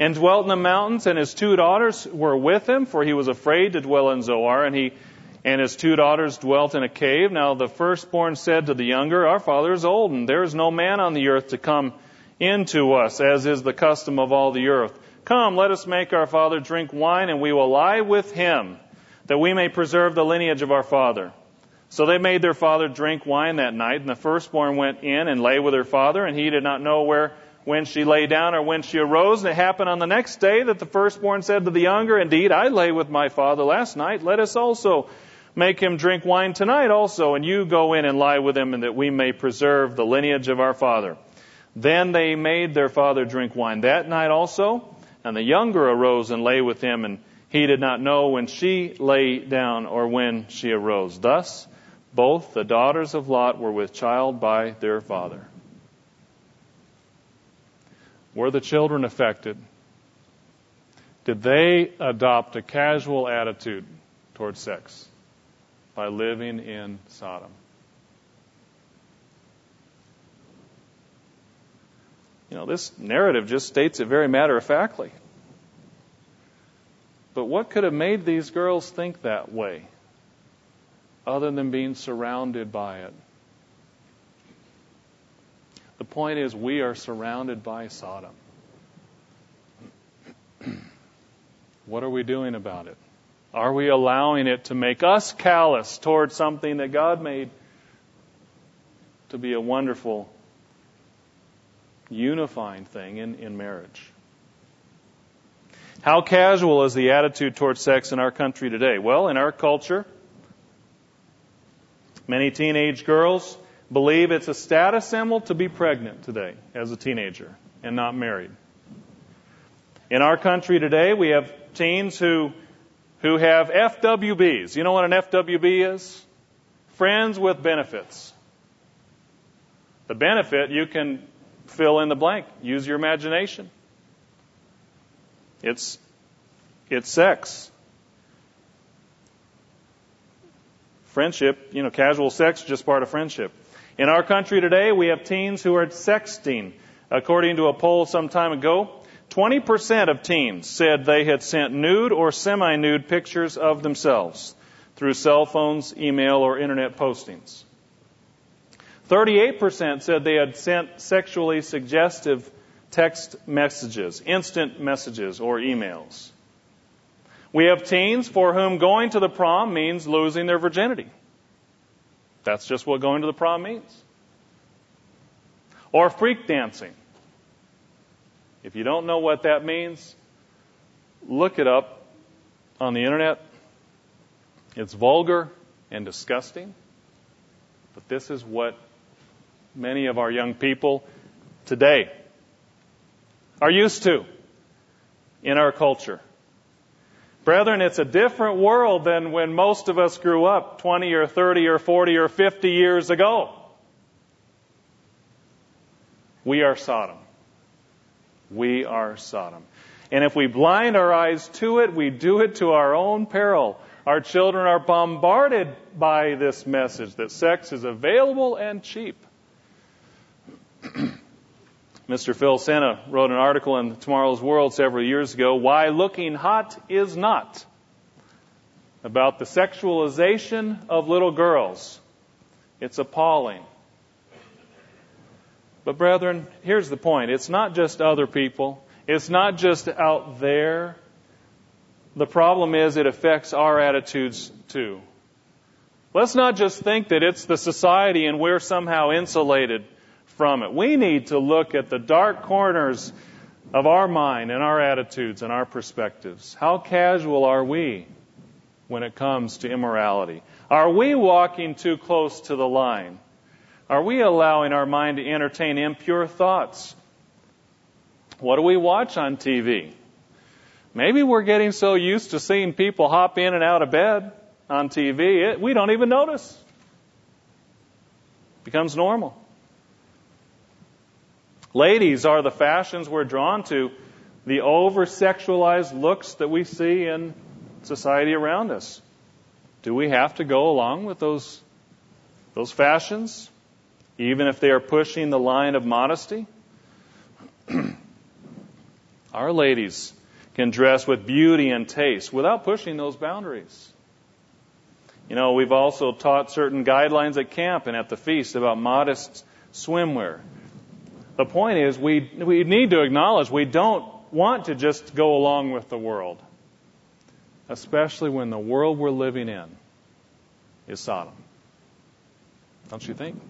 and dwelt in the mountains, and his two daughters were with him, for he was afraid to dwell in Zoar, and he and his two daughters dwelt in a cave. Now the firstborn said to the younger, "Our father is old, and there is no man on the earth to come into us, as is the custom of all the earth. Come, let us make our father drink wine, and we will lie with him, that we may preserve the lineage of our father." So they made their father drink wine that night, and the firstborn went in and lay with her father, and he did not know where when she lay down or when she arose. And it happened on the next day that the firstborn said to the younger, "Indeed, I lay with my father last night. Let us also make him drink wine tonight also, and you go in and lie with him, and that we may preserve the lineage of our father." Then they made their father drink wine that night also, and the younger arose and lay with him, and he did not know when she lay down or when she arose. Thus, both the daughters of Lot were with child by their father. Were the children affected? Did they adopt a casual attitude toward sex by living in Sodom? You know, this narrative just states it very matter-of-factly. But what could have made these girls think that way other than being surrounded by it? The point is, we are surrounded by Sodom. What are we doing about it? Are we allowing it to make us callous toward something that God made to be a wonderful unifying thing in, in marriage? How casual is the attitude towards sex in our country today? Well, in our culture, many teenage girls believe it's a status symbol to be pregnant today as a teenager and not married. In our country today, we have teens who, who have F W Bs. You know what an F W B is? Friends with benefits. The benefit, you can fill in the blank. Use your imagination. It's it's sex. Friendship, you know, casual sex, just part of friendship. In our country today, we have teens who are sexting. According to a poll some time ago, twenty percent of teens said they had sent nude or semi-nude pictures of themselves through cell phones, email, or internet postings. thirty-eight percent said they had sent sexually suggestive text messages, instant messages, or emails. We have teens for whom going to the prom means losing their virginity. That's just what going to the prom means. Or freak dancing. If you don't know what that means, look it up on the internet. It's vulgar and disgusting, but this is what many of our young people today are used to in our culture. Brethren, it's a different world than when most of us grew up twenty or thirty or forty or fifty years ago. We are Sodom. We are Sodom. And if we blind our eyes to it, we do it to our own peril. Our children are bombarded by this message that sex is available and cheap. Mister Phil Senna wrote an article in Tomorrow's World several years ago, Why Looking Hot Is Not, about the sexualization of little girls. It's appalling. But brethren, here's the point. It's not just other people. It's not just out there. The problem is it affects our attitudes too. Let's not just think that it's the society and we're somehow insulated from it. We need to look at the dark corners of our mind and our attitudes and our perspectives. How casual are we when it comes to immorality? Are we walking too close to the line? Are we allowing our mind to entertain impure thoughts? What do we watch on T V? Maybe we're getting so used to seeing people hop in and out of bed on T V, it, we don't even notice. It becomes normal. Ladies are the fashions we're drawn to, the over-sexualized looks that we see in society around us. Do we have to go along with those, those fashions, even if they are pushing the line of modesty? Our ladies can dress with beauty and taste without pushing those boundaries. You know, we've also taught certain guidelines at camp and at the feast about modest swimwear. The point is we, we need to acknowledge we don't want to just go along with the world, especially when the world we're living in is Sodom. Don't you think?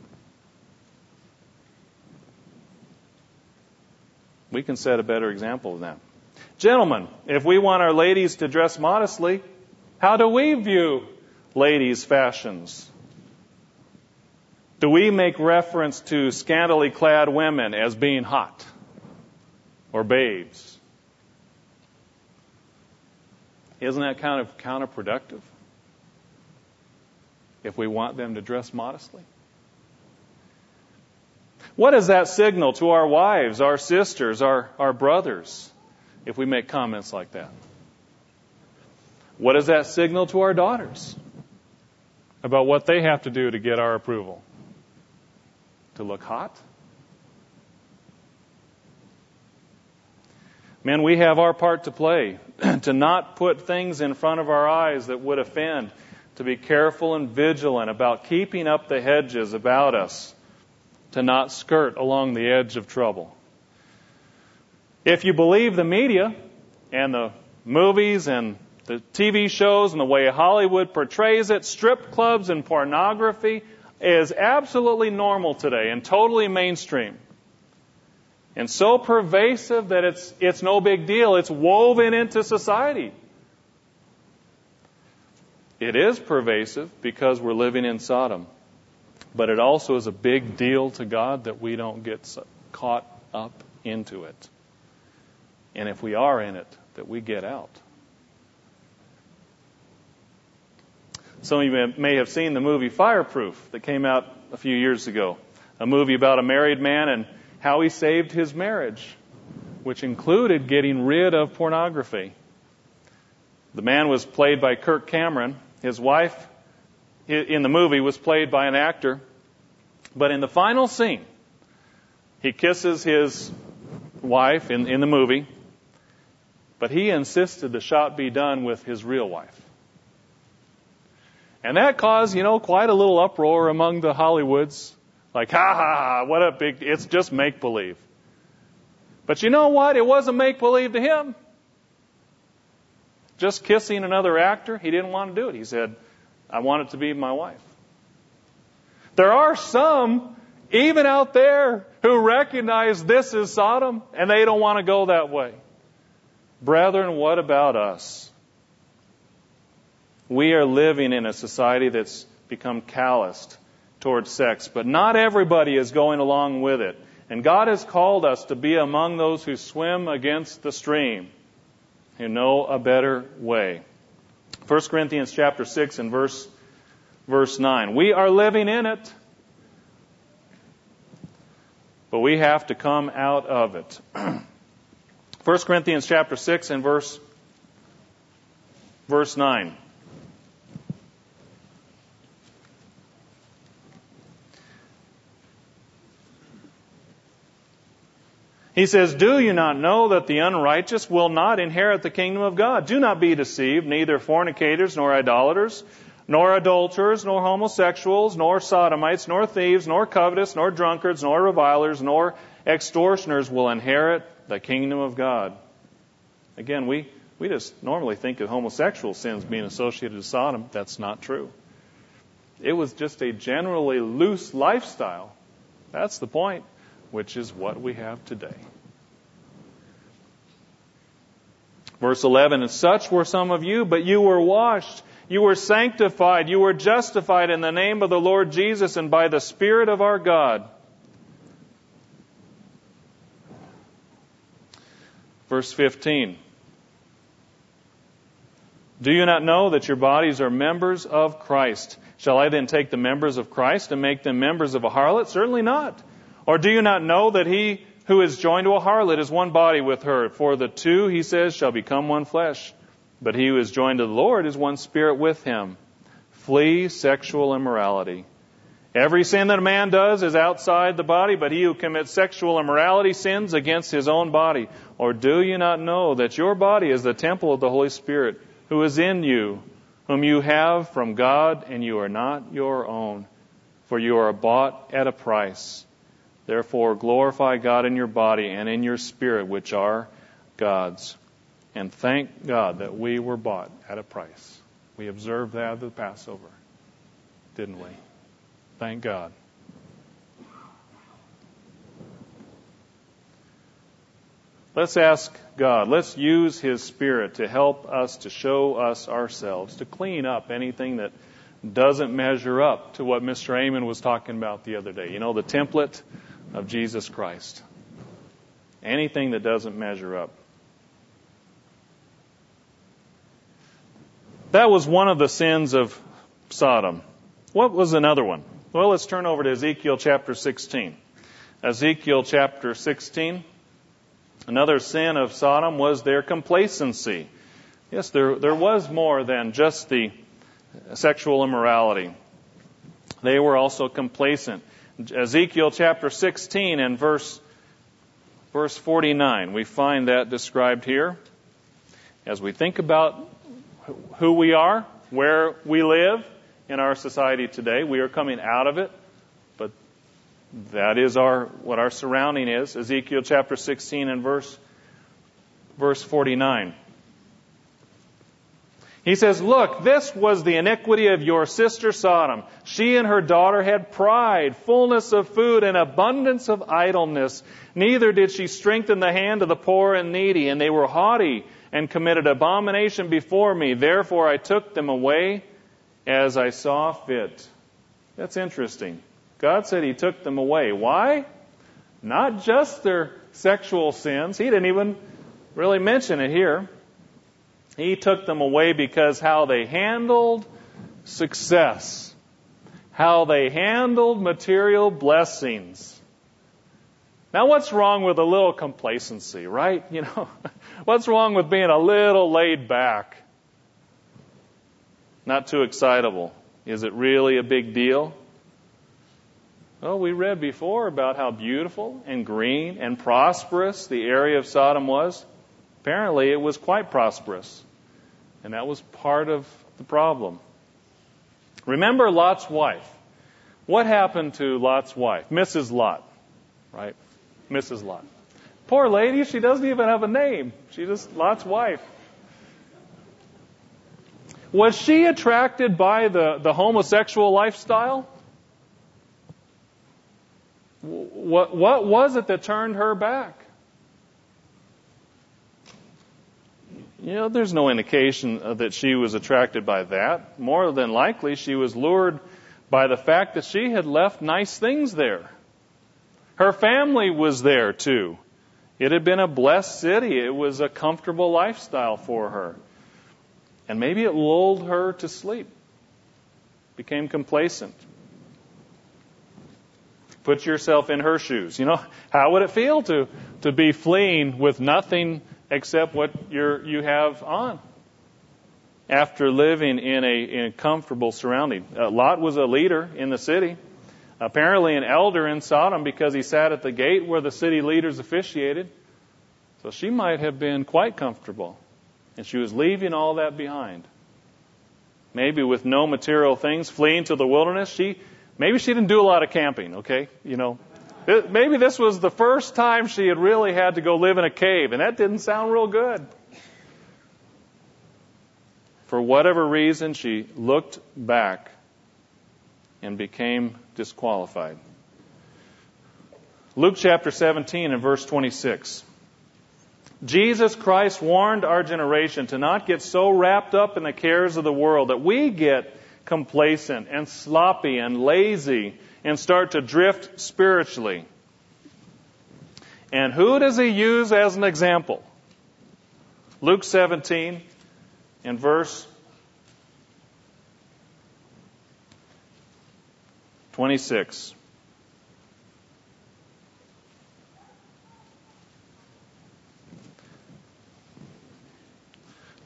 We can set a better example than that. Gentlemen, if we want our ladies to dress modestly, how do we view ladies' fashions? Do we make reference to scantily clad women as being hot or babes? Isn't that kind of counterproductive if we want them to dress modestly? What does that signal to our wives, our sisters, our, our brothers, if we make comments like that? What does that signal to our daughters about what they have to do to get our approval? To look hot? Men, we have our part to play, to not put things in front of our eyes that would offend, to be careful and vigilant about keeping up the hedges about us, to not skirt along the edge of trouble. If you believe the media and the movies and the T V shows and the way Hollywood portrays it, strip clubs and pornography is absolutely normal today and totally mainstream. And so pervasive that it's, it's no big deal. It's woven into society. It is pervasive because we're living in Sodom. But it also is a big deal to God that we don't get caught up into it. And if we are in it, that we get out. Some of you may have seen the movie Fireproof that came out a few years ago. A movie about a married man and how he saved his marriage, which included getting rid of pornography. The man was played by Kirk Cameron. His wife in the movie was played by an actor. But in the final scene, he kisses his wife in, in the movie, but he insisted the shot be done with his real wife. And that caused, you know, quite a little uproar among the Hollywoods. Like, ha ha, what a big, it's just make-believe. But you know what? It wasn't make-believe to him. Just kissing another actor, he didn't want to do it. He said, I want it to be my wife. There are some, even out there, who recognize this is Sodom, and they don't want to go that way. Brethren, what about us? We are living in a society that's become calloused towards sex, but not everybody is going along with it. And God has called us to be among those who swim against the stream who know a better way. First Corinthians chapter six and verse, verse nine. We are living in it, but we have to come out of it. First Corinthians chapter six and verse, verse nine. He says, do you not know that the unrighteous will not inherit the kingdom of God? Do not be deceived, neither fornicators, nor idolaters, nor adulterers, nor homosexuals, nor sodomites, nor thieves, nor covetous, nor drunkards, nor revilers, nor extortioners will inherit the kingdom of God. Again, we, we just normally think of homosexual sins being associated with Sodom. That's not true. It was just a generally loose lifestyle. That's the point. Which is what we have today. Verse eleven, and such were some of you, but you were washed, you were sanctified, you were justified in the name of the Lord Jesus and by the Spirit of our God. Verse fifteen, do you not know that your bodies are members of Christ? Shall I then take the members of Christ and make them members of a harlot? Certainly not. Or do you not know that he who is joined to a harlot is one body with her? For the two, he says, shall become one flesh. But he who is joined to the Lord is one spirit with him. Flee sexual immorality. Every sin that a man does is outside the body, but he who commits sexual immorality sins against his own body. Or do you not know that your body is the temple of the Holy Spirit, who is in you, whom you have from God, and you are not your own, for you are bought at a price. Therefore, glorify God in your body and in your spirit, which are God's. And thank God that we were bought at a price. We observed that at the Passover, didn't we? Thank God. Let's ask God. Let's use His Spirit to help us, to show us ourselves, to clean up anything that doesn't measure up to what Mister Amon was talking about the other day. You know, the template of Jesus Christ. Anything that doesn't measure up. That was one of the sins of Sodom. What was another one? Well, let's turn over to Ezekiel chapter sixteen. Ezekiel chapter sixteen. Another sin of Sodom was their complacency. Yes, there there was more than just the sexual immorality. They were also complacent. Ezekiel chapter sixteen and verse, verse forty-nine. We find that described here. As we think about who we are, where we live in our society today, we are coming out of it, but that is our what our surrounding is. Ezekiel chapter sixteen and verse, verse forty-nine. He says, look, this was the iniquity of your sister Sodom. She and her daughter had pride, fullness of food, and abundance of idleness. Neither did she strengthen the hand of the poor and needy, and they were haughty and committed abomination before me. Therefore I took them away as I saw fit. That's interesting. God said He took them away. Why? Not just their sexual sins. He didn't even really mention it here. He took them away because how they handled success, how they handled material blessings. Now, what's wrong with a little complacency, right? You know, what's wrong with being a little laid back? Not too excitable. Is it really a big deal? Well, we read before about how beautiful and green and prosperous the area of Sodom was. Apparently, it was quite prosperous. And that was part of the problem. Remember Lot's wife. What happened to Lot's wife? Missus Lot, right? Missus Lot. Poor lady, she doesn't even have a name. She's just Lot's wife. Was she attracted by the, the homosexual lifestyle? What, what was it that turned her back? You know, there's no indication that she was attracted by that. More than likely, she was lured by the fact that she had left nice things there. Her family was there, too. It had been a blessed city. It was a comfortable lifestyle for her. And maybe it lulled her to sleep, became complacent. Put yourself in her shoes. You know, how would it feel to, to be fleeing with nothing except what you're, you have on? After living in a, in a comfortable surrounding. Uh, Lot was a leader in the city. Apparently an elder in Sodom because he sat at the gate where the city leaders officiated. So she might have been quite comfortable. And she was leaving all that behind. Maybe with no material things, fleeing to the wilderness. She Maybe she didn't do a lot of camping, okay? You know, maybe this was the first time she had really had to go live in a cave, and that didn't sound real good. For whatever reason, she looked back and became disqualified. Luke chapter seventeen and verse twenty-six. Jesus Christ warned our generation to not get so wrapped up in the cares of the world that we get complacent and sloppy and lazy and start to drift spiritually. And who does he use as an example? Luke seventeen and verse twenty-six.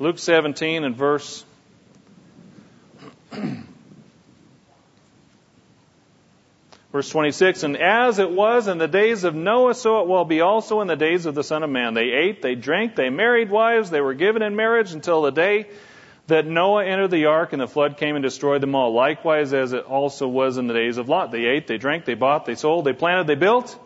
Luke seventeen and verse Verse twenty-six, and as it was in the days of Noah, so it will be also in the days of the Son of Man. They ate, they drank, they married wives, they were given in marriage until the day that Noah entered the ark and the flood came and destroyed them all. Likewise, as it also was in the days of Lot. They ate, they drank, they bought, they sold, they planted, they built.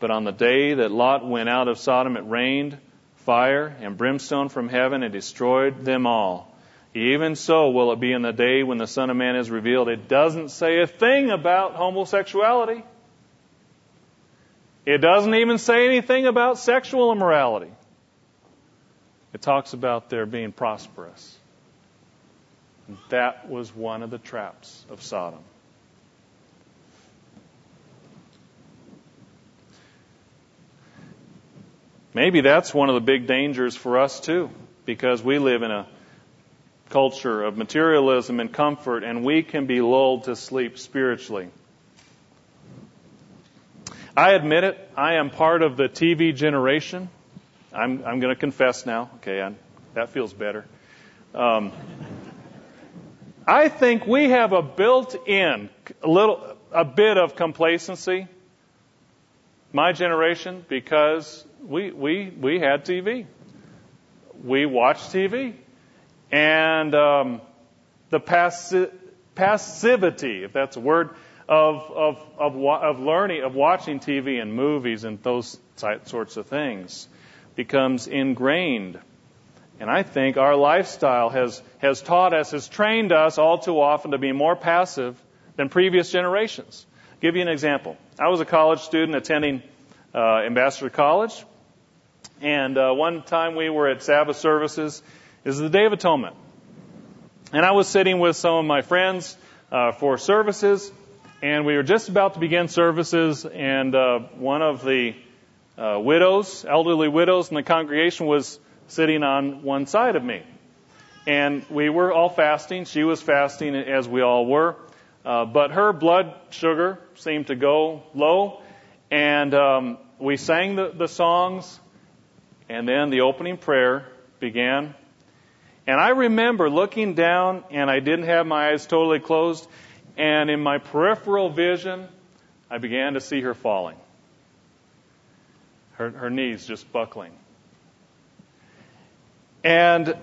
But on the day that Lot went out of Sodom, it rained fire and brimstone from heaven and destroyed them all. Even so will it be in the day when the Son of Man is revealed. It doesn't say a thing about homosexuality. It doesn't even say anything about sexual immorality. It talks about their being prosperous. And that was one of the traps of Sodom. Maybe that's one of the big dangers for us too, because we live in a culture of materialism and comfort, and we can be lulled to sleep spiritually. I admit it, I am part of the T V generation. I'm, I'm going to confess now. Okay, I, that feels better. Um, I think we have a built-in a little, a bit of complacency. My generation, because we we we had T V, we watched T V. And um, the passi- passivity, if that's a word, of of of, wa- of learning, of watching T V and movies and those sorts of things, becomes ingrained. And I think our lifestyle has has taught us, has trained us all too often to be more passive than previous generations. I'll give you an example. I was a college student attending uh, Ambassador College, and uh, one time we were at Sabbath services. Is the Day of Atonement. And I was sitting with some of my friends uh, for services, and we were just about to begin services, and uh, one of the uh, widows, elderly widows in the congregation was sitting on one side of me. And we were all fasting. She was fasting, as we all were. Uh, but her blood sugar seemed to go low, and um, we sang the, the songs, and then the opening prayer began. And I remember looking down, and I didn't have my eyes totally closed, and in my peripheral vision, I began to see her falling. Her, her knees just buckling. And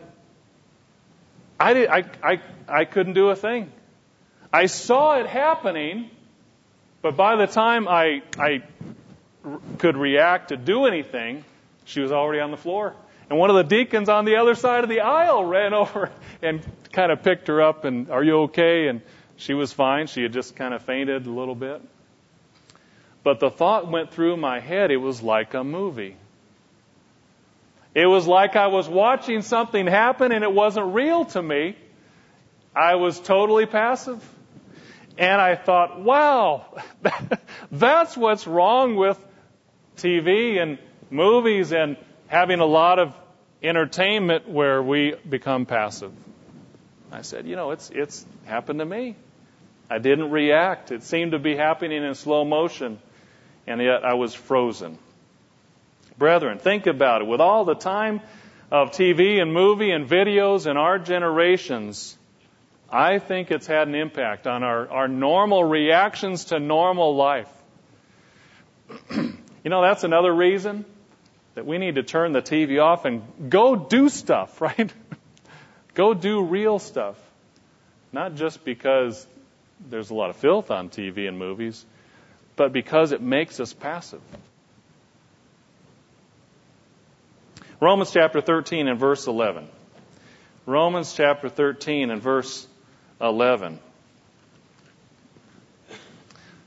I, did, I, I, I couldn't do a thing. I saw it happening, but by the time I, I r- could react to do anything, she was already on the floor. And one of the deacons on the other side of the aisle ran over and kind of picked her up and, are you okay? And she was fine. She had just kind of fainted a little bit. But the thought went through my head, it was like a movie. It was like I was watching something happen and it wasn't real to me. I was totally passive. And I thought, wow, that's what's wrong with T V and movies and having a lot of entertainment where we become passive. I said, you know, it's it's happened to me. I didn't react. It seemed to be happening in slow motion, and yet I was frozen. Brethren, think about it. With all the time of T V and movie and videos in our generations, I think it's had an impact on our, our normal reactions to normal life. You know, that's another reason that we need to turn the T V off and go do stuff, right? Go do real stuff. Not just because there's a lot of filth on T V and movies, but because it makes us passive. Romans chapter thirteen and verse eleven. Romans chapter thirteen and verse eleven.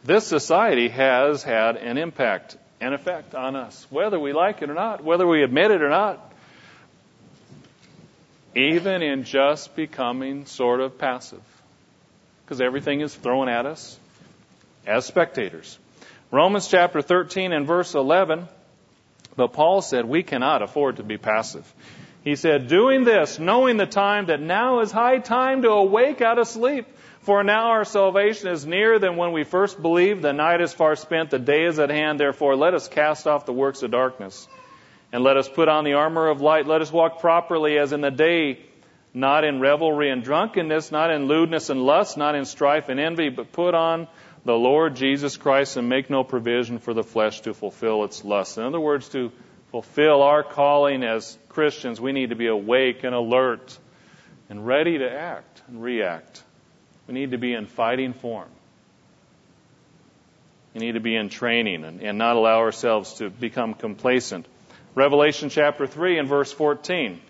This society has had an impact, an effect on us, whether we like it or not, whether we admit it or not, even in just becoming sort of passive, because everything is thrown at us as spectators. Romans chapter thirteen and verse eleven. But Paul said, we cannot afford to be passive. He said, doing this, knowing the time that now is high time to awake out of sleep. For now our salvation is nearer than when we first believed. The night is far spent, the day is at hand. Therefore, let us cast off the works of darkness, and let us put on the armor of light. Let us walk properly as in the day, not in revelry and drunkenness, not in lewdness and lust, not in strife and envy, but put on the Lord Jesus Christ, and make no provision for the flesh to fulfill its lusts. In other words, to fulfill our calling as Christians, we need to be awake and alert and ready to act and react. We need to be in fighting form. We need to be in training and, and not allow ourselves to become complacent. Revelation chapter three and verse fourteen.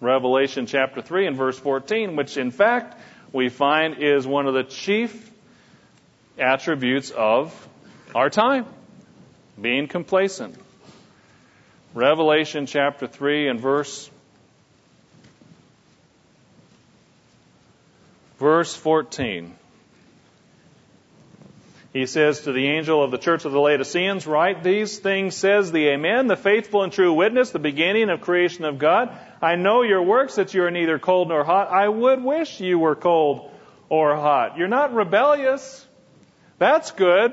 Revelation chapter three and verse fourteen, which in fact we find is one of the chief attributes of our time, being complacent. Revelation chapter three and verse verse fourteen. He says to the angel of the church of the Laodiceans, write these things, says the Amen, the faithful and true witness, the beginning of creation of God. I know your works, that you are neither cold nor hot. I would wish you were cold or hot. You're not rebellious. That's good.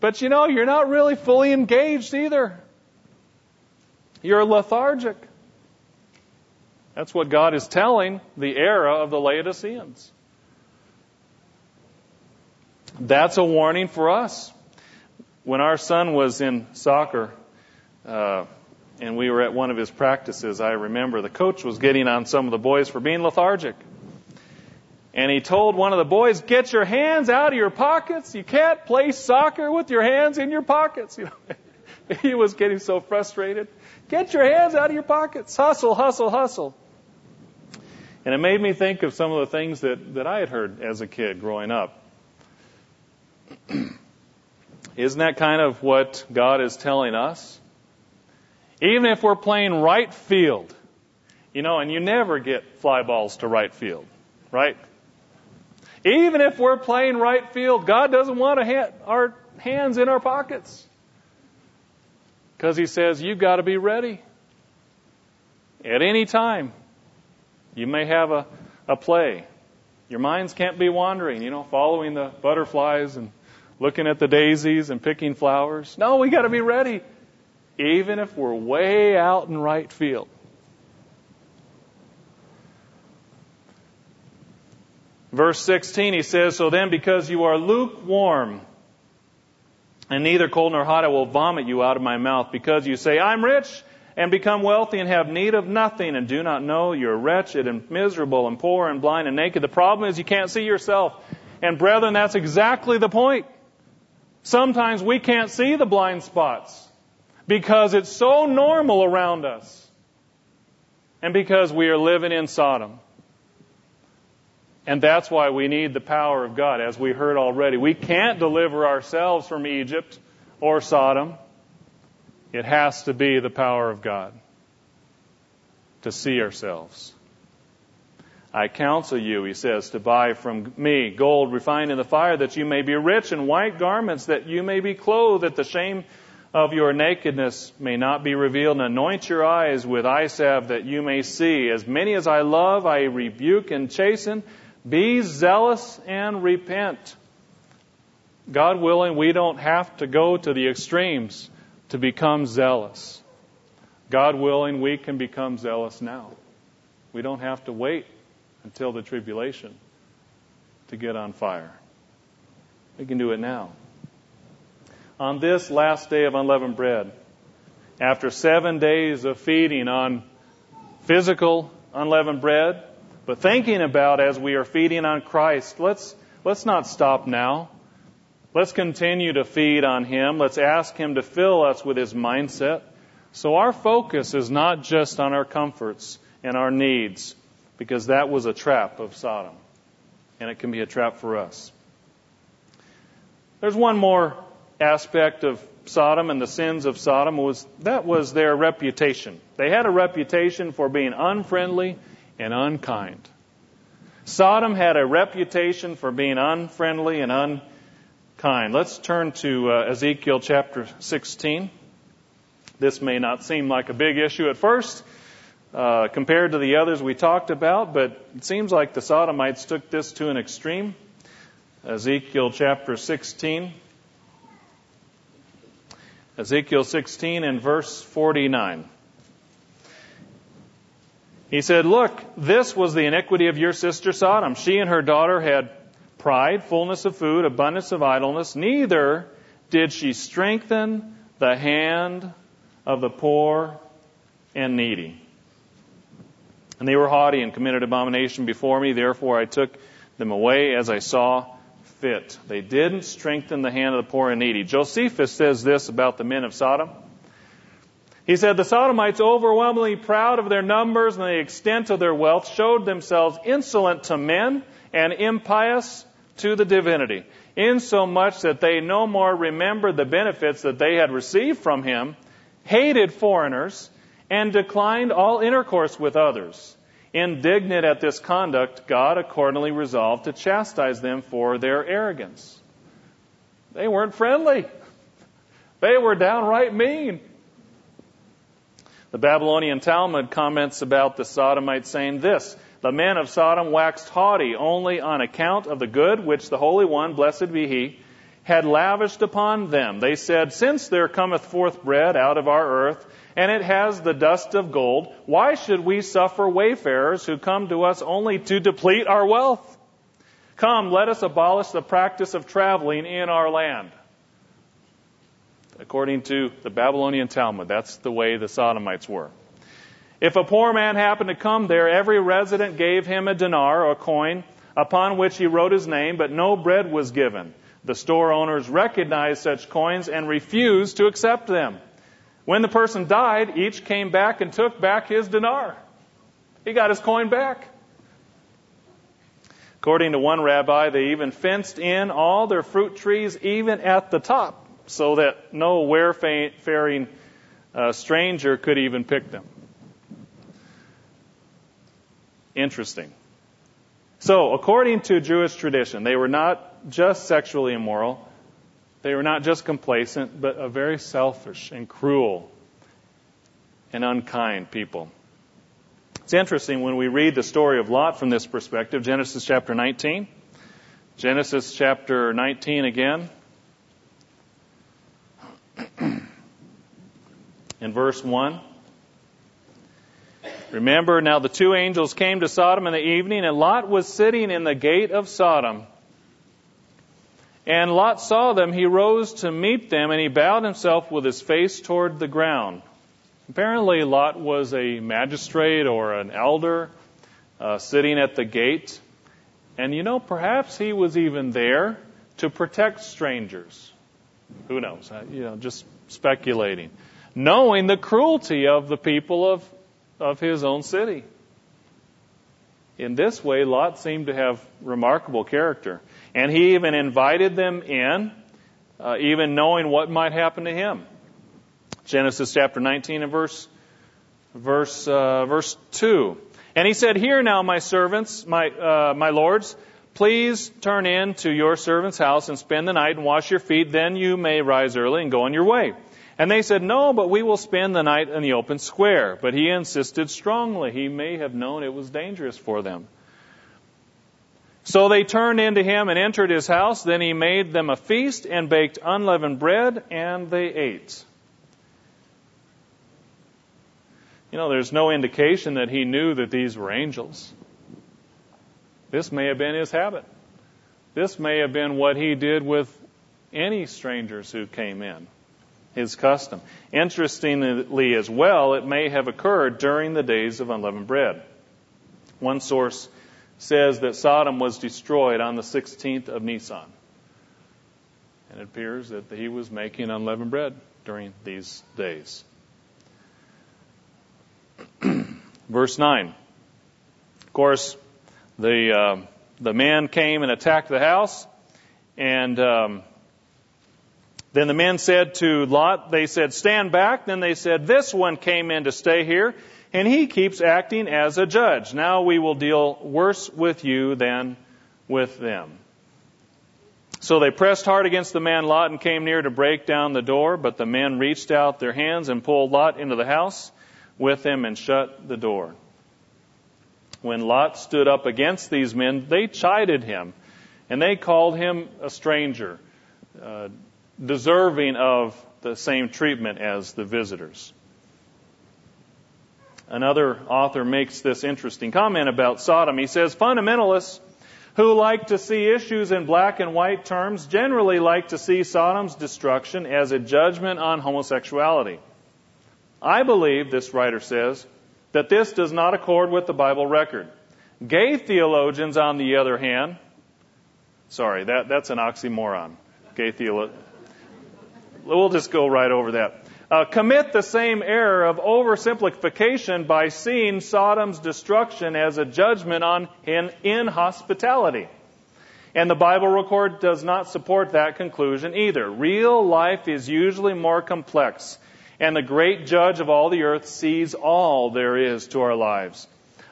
But you know, you're not really fully engaged either. You're lethargic. That's what God is telling the era of the Laodiceans. That's a warning for us. When our son was in soccer, uh, and we were at one of his practices, I remember the coach was getting on some of the boys for being lethargic. And he told one of the boys, get your hands out of your pockets. You can't play soccer with your hands in your pockets. You know, he was getting so frustrated. Get your hands out of your pockets. Hustle, hustle, hustle. And it made me think of some of the things that, that I had heard as a kid growing up. Isn't that kind of what God is telling us? Even if we're playing right field, you know, and you never get fly balls to right field, right? Even if we're playing right field, God doesn't want to ha- our hands in our pockets. Because he says, you've got to be ready. At any time, you may have a, a play. Your minds can't be wandering, you know, following the butterflies and looking at the daisies and picking flowers. No, we got to be ready. Even if we're way out in right field. Verse sixteen, he says, so then because you are lukewarm and neither cold nor hot, I will vomit you out of my mouth. Because you say, I'm rich and become wealthy and have need of nothing, and do not know you're wretched and miserable and poor and blind and naked. The problem is you can't see yourself. And brethren, that's exactly the point. Sometimes we can't see the blind spots because it's so normal around us and because we are living in Sodom. And that's why we need the power of God, as we heard already. We can't deliver ourselves from Egypt or Sodom. It has to be the power of God to see ourselves. I counsel you, he says, to buy from me gold refined in the fire, that you may be rich, in white garments, that you may be clothed, that the shame of your nakedness may not be revealed, and anoint your eyes with eye salve that you may see. As many as I love, I rebuke and chasten. Be zealous and repent. God willing, we don't have to go to the extremes to become zealous. God willing, we can become zealous now. We don't have to wait until the tribulation to get on fire. We can do it now. On this last day of unleavened bread, after seven days of feeding on physical unleavened bread, but thinking about as we are feeding on Christ, let's let's not stop now. Let's continue to feed on Him. Let's ask Him to fill us with His mindset. So our focus is not just on our comforts and our needs, because that was a trap of Sodom, and it can be a trap for us. There's one more aspect of Sodom and the sins of Sodom, was that was their reputation. They had a reputation for being unfriendly and unkind. Sodom had a reputation for being unfriendly and unkind. Let's turn to uh, Ezekiel chapter sixteen. This may not seem like a big issue at first uh, compared to the others we talked about, but it seems like the Sodomites took this to an extreme. Ezekiel chapter sixteen. Ezekiel sixteen and verse forty-nine. He said, "Look, this was the iniquity of your sister Sodom. She and her daughter had pride, fullness of food, abundance of idleness. Neither did she strengthen the hand of the poor and needy. And they were haughty and committed abomination before me. Therefore I took them away as I saw fit." They didn't strengthen the hand of the poor and needy. Josephus says this about the men of Sodom. He said, "The Sodomites, overwhelmingly proud of their numbers and the extent of their wealth, showed themselves insolent to men and impious to the divinity, insomuch that they no more remembered the benefits that they had received from him, hated foreigners, and declined all intercourse with others. Indignant at this conduct, God accordingly resolved to chastise them for their arrogance." They weren't friendly. They were downright mean. The Babylonian Talmud comments about the Sodomites saying this, "The men of Sodom waxed haughty only on account of the good which the Holy One, blessed be He, had lavished upon them. They said, 'Since there cometh forth bread out of our earth, and it has the dust of gold, why should we suffer wayfarers who come to us only to deplete our wealth? Come, let us abolish the practice of traveling in our land.'" According to the Babylonian Talmud, that's the way the Sodomites were. "If a poor man happened to come there, every resident gave him a dinar or a coin upon which he wrote his name, but no bread was given. The store owners recognized such coins and refused to accept them. When the person died, each came back and took back his dinar." He got his coin back. According to one rabbi, they even fenced in all their fruit trees, even at the top, so that no wayfaring uh, stranger could even pick them. Interesting. So, according to Jewish tradition, they were not just sexually immoral, they were not just complacent, but a very selfish and cruel and unkind people. It's interesting when we read the story of Lot from this perspective, Genesis chapter nineteen. Genesis chapter nineteen again. In verse one. Remember, now the two angels came to Sodom in the evening, and Lot was sitting in the gate of Sodom. And Lot saw them, he rose to meet them, and he bowed himself with his face toward the ground. Apparently, Lot was a magistrate or an elder uh, sitting at the gate. And you know, perhaps he was even there to protect strangers. Who knows? You know, just speculating. Knowing the cruelty of the people of of his own city. In this way, Lot seemed to have remarkable character. And he even invited them in, uh, even knowing what might happen to him. Genesis chapter nineteen and verse verse uh, verse two. "And he said, 'Hear now, my servants, my uh, my lords, please turn in to your servant's house and spend the night and wash your feet. Then you may rise early and go on your way. And they said, no, but we will spend the night in the open square. But he insisted strongly. He may have known it was dangerous for them. So they turned into him and entered his house. Then he made them a feast and baked unleavened bread, and they ate. You know, there's no indication that he knew that these were angels. This may have been his habit. This may have been what he did with any strangers who came in, his custom. Interestingly as well, it may have occurred during the days of unleavened bread. One source says that Sodom was destroyed on the sixteenth of Nisan. And it appears that he was making unleavened bread during these days. Verse nine. Of course, the uh, the man came and attacked the house. And um, then the men said to Lot, they said, stand back. Then they said, this one came in to stay here, and he keeps acting as a judge. Now we will deal worse with you than with them. So they pressed hard against the man Lot and came near to break down the door. But the men reached out their hands and pulled Lot into the house with them and shut the door. When Lot stood up against these men, they chided him. And they called him a stranger, uh, deserving of the same treatment as the visitors. Another author makes this interesting comment about Sodom. He says, fundamentalists who like to see issues in black and white terms generally like to see Sodom's destruction as a judgment on homosexuality. I believe, this writer says, that this does not accord with the Bible record. Gay theologians, on the other hand, sorry, that, that's an oxymoron. Gay theologians. We'll just go right over that. Uh, commit the same error of oversimplification by seeing Sodom's destruction as a judgment on inhospitality. And the Bible record does not support that conclusion either. Real life is usually more complex, and the great judge of all the earth sees all there is to our lives.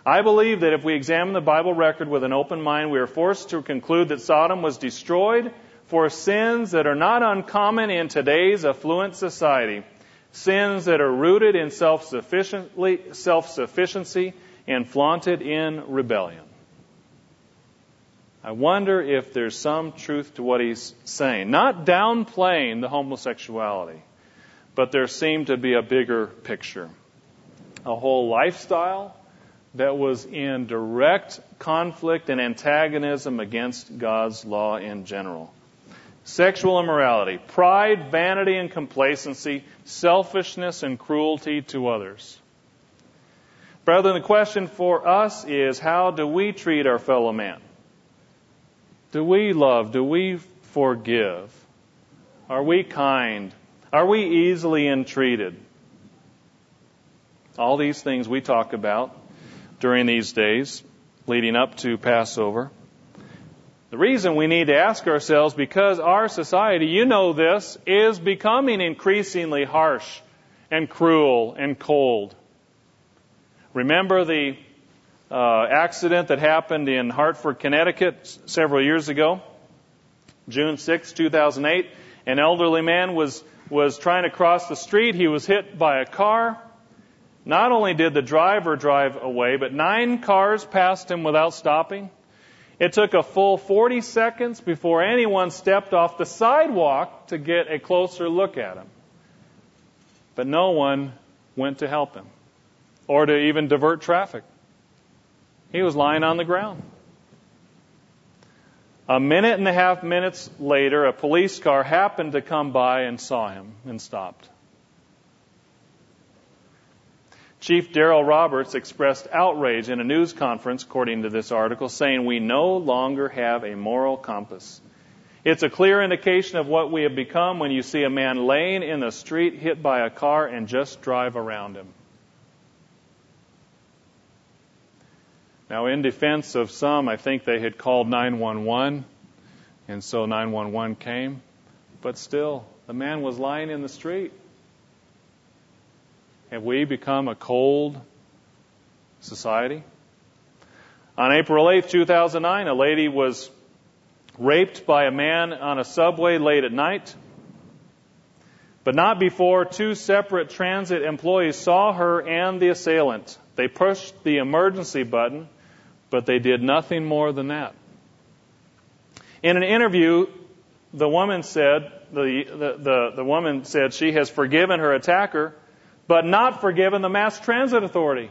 I believe that if we examine the Bible record with an open mind, we are forced to conclude that Sodom was destroyed for sins that are not uncommon in today's affluent society. Sins that are rooted in self-sufficiently, self-sufficiency and flaunted in rebellion. I wonder if there's some truth to what he's saying. Not downplaying the homosexuality, but there seemed to be a bigger picture. A whole lifestyle that was in direct conflict and antagonism against God's law in general. Sexual immorality, pride, vanity, and complacency, selfishness, and cruelty to others. Brethren, the question for us is, how do we treat our fellow man? Do we love? Do we forgive? Are we kind? Are we easily entreated? All these things we talk about during these days leading up to Passover. The reason we need to ask ourselves, because our society, you know this, is becoming increasingly harsh and cruel and cold. Remember the uh, accident that happened in Hartford, Connecticut s- several years ago? June sixth, two thousand eight. An elderly man was, was trying to cross the street. He was hit by a car. Not only did the driver drive away, but nine cars passed him without stopping. It took a full forty seconds before anyone stepped off the sidewalk to get a closer look at him. But no one went to help him or to even divert traffic. He was lying on the ground. A minute and a half minutes later, a police car happened to come by and saw him and stopped. Chief Darrell Roberts expressed outrage in a news conference, according to this article, saying, we no longer have a moral compass. It's a clear indication of what we have become when you see a man laying in the street hit by a car and just drive around him. Now, in defense of some, I think they had called nine one one, and so nine one one came. But still, the man was lying in the street. Have we become a cold society? On April eighth, two thousand nine, a lady was raped by a man on a subway late at night. but not before two separate transit employees saw her and the assailant. They pushed the emergency button, but they did nothing more than that. In an interview, the woman said, the, the, the, the woman said she has forgiven her attacker, but not forgiven the mass transit authority.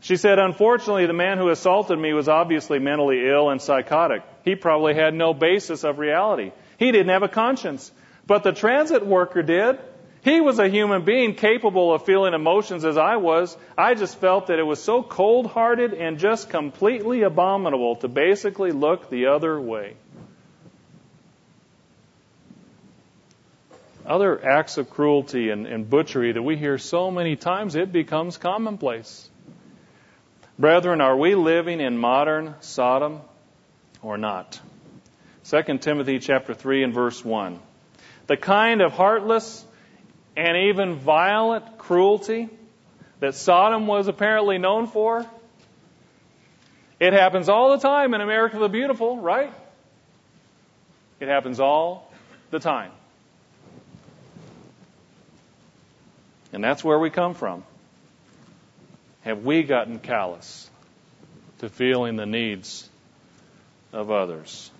She said, unfortunately, the man who assaulted me was obviously mentally ill and psychotic. He probably had no basis of reality. He didn't have a conscience. But the transit worker did. He was a human being capable of feeling emotions as I was. I just felt that it was so cold-hearted and just completely abominable to basically look the other way. Other acts of cruelty and, and butchery that we hear so many times, it becomes commonplace. Brethren, are we living in modern Sodom or not? Second Timothy chapter three and verse one. The kind of heartless and even violent cruelty that Sodom was apparently known for, it happens all the time in America the Beautiful, right? It happens all the time. And that's where we come from. Have we gotten callous to feeling the needs of others?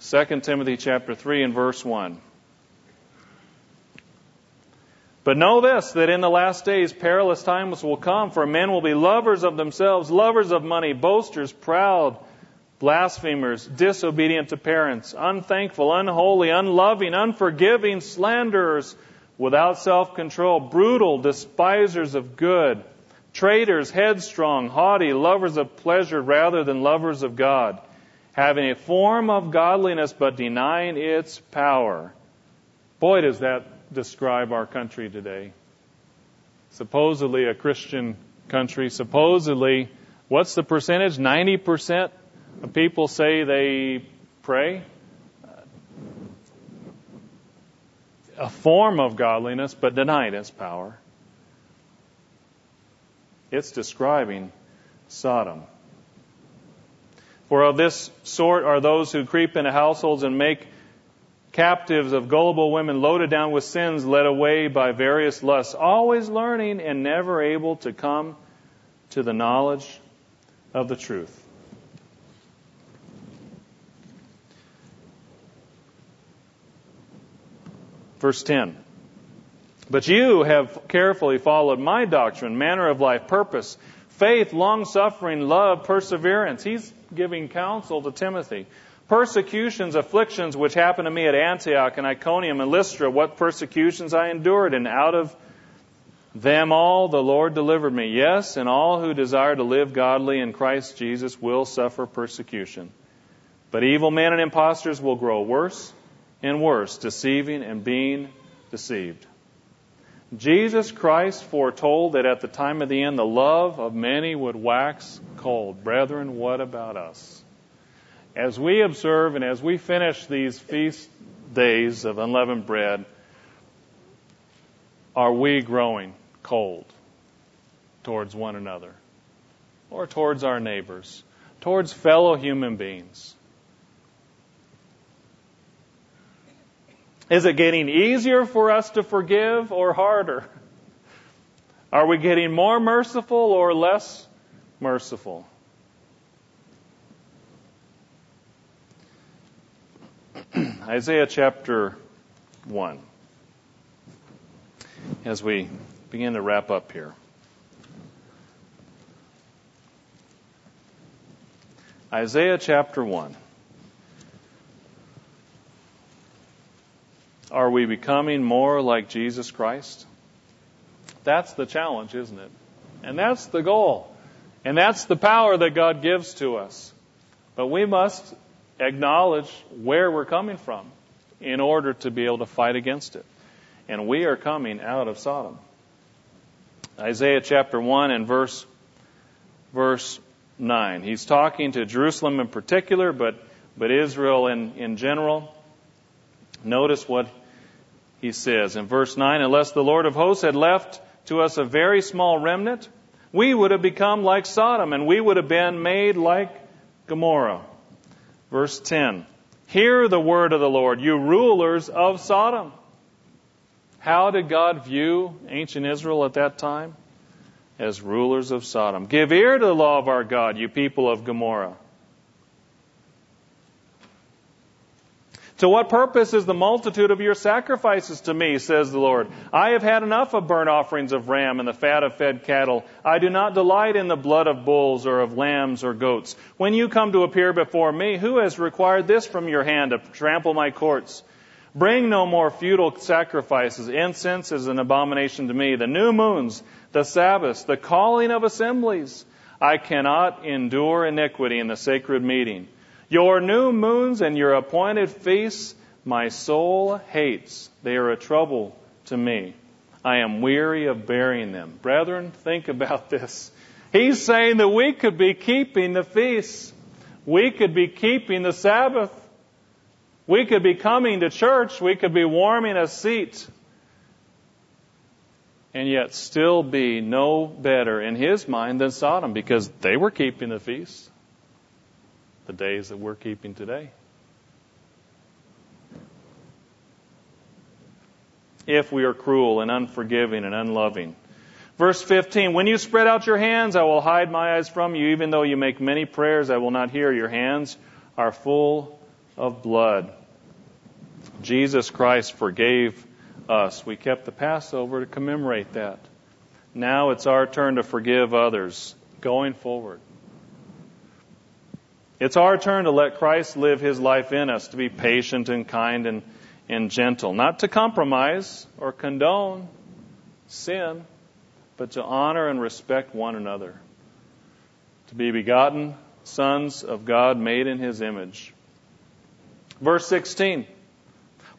Second Timothy chapter three and verse one. But know this, that in the last days perilous times will come, for men will be lovers of themselves, lovers of money, boasters, proud, blasphemers, disobedient to parents, unthankful, unholy, unloving, unforgiving, slanderers, without self-control, brutal, despisers of good, traitors, headstrong, haughty, lovers of pleasure rather than lovers of God, having a form of godliness but denying its power. Boy, does that describe our country today. Supposedly a Christian country. Supposedly, what's the percentage? ninety percent of people say they pray. A form of godliness, but denied its power. It's describing Sodom. For of this sort are those who creep into households and make captives of gullible women, loaded down with sins, led away by various lusts, always learning and never able to come to the knowledge of the truth. Verse ten. But you have carefully followed my doctrine, manner of life, purpose, faith, long-suffering, love, perseverance. He's giving counsel to Timothy. Persecutions, afflictions, which happened to me at Antioch and Iconium and Lystra, what persecutions I endured, and out of them all the Lord delivered me. Yes, and all who desire to live godly in Christ Jesus will suffer persecution. But evil men and impostors will grow worse and worse, deceiving and being deceived. Jesus Christ foretold that at the time of the end, the love of many would wax cold. Brethren, what about us? As we observe and as we finish these feast days of unleavened bread, are we growing cold towards one another or towards our neighbors, towards fellow human beings? Is it getting easier for us to forgive or harder? Are we getting more merciful or less merciful? Isaiah chapter one. As we begin to wrap up here. Isaiah chapter one. Are we becoming more like Jesus Christ? That's the challenge, isn't it? And that's the goal. And that's the power that God gives to us. But we must acknowledge where we're coming from in order to be able to fight against it. And we are coming out of Sodom. Isaiah chapter one and verse, verse nine. He's talking to Jerusalem in particular, but, but Israel in, in general. Notice what he says in verse nine, unless the Lord of hosts had left to us a very small remnant, we would have become like Sodom, and we would have been made like Gomorrah. Verse ten, hear the word of the Lord, you rulers of Sodom. How did God view ancient Israel at that time? As rulers of Sodom. Give ear to the law of our God, you people of Gomorrah. To what purpose is the multitude of your sacrifices to me, says the Lord? I have had enough of burnt offerings of ram and the fat of fed cattle. I do not delight in the blood of bulls or of lambs or goats. When you come to appear before me, who has required this from your hand to trample my courts? Bring no more futile sacrifices. Incense is an abomination to me. The new moons, the Sabbaths, the calling of assemblies. I cannot endure iniquity in the sacred meeting. Your new moons and your appointed feasts, my soul hates. They are a trouble to me. I am weary of bearing them. Brethren, think about this. He's saying that we could be keeping the feasts. We could be keeping the Sabbath. We could be coming to church. We could be warming a seat. And yet still be no better in his mind than Sodom, because they were keeping the feasts. The days that we're keeping today. If we are cruel and unforgiving and unloving. Verse fifteen, when you spread out your hands, I will hide my eyes from you. Even though you make many prayers, I will not hear. Your hands are full of blood. Jesus Christ forgave us. We kept the Passover to commemorate that. Now it's our turn to forgive others going forward. It's our turn to let Christ live his life in us, to be patient and kind and, and gentle, not to compromise or condone sin, but to honor and respect one another, to be begotten sons of God made in his image. Verse sixteen,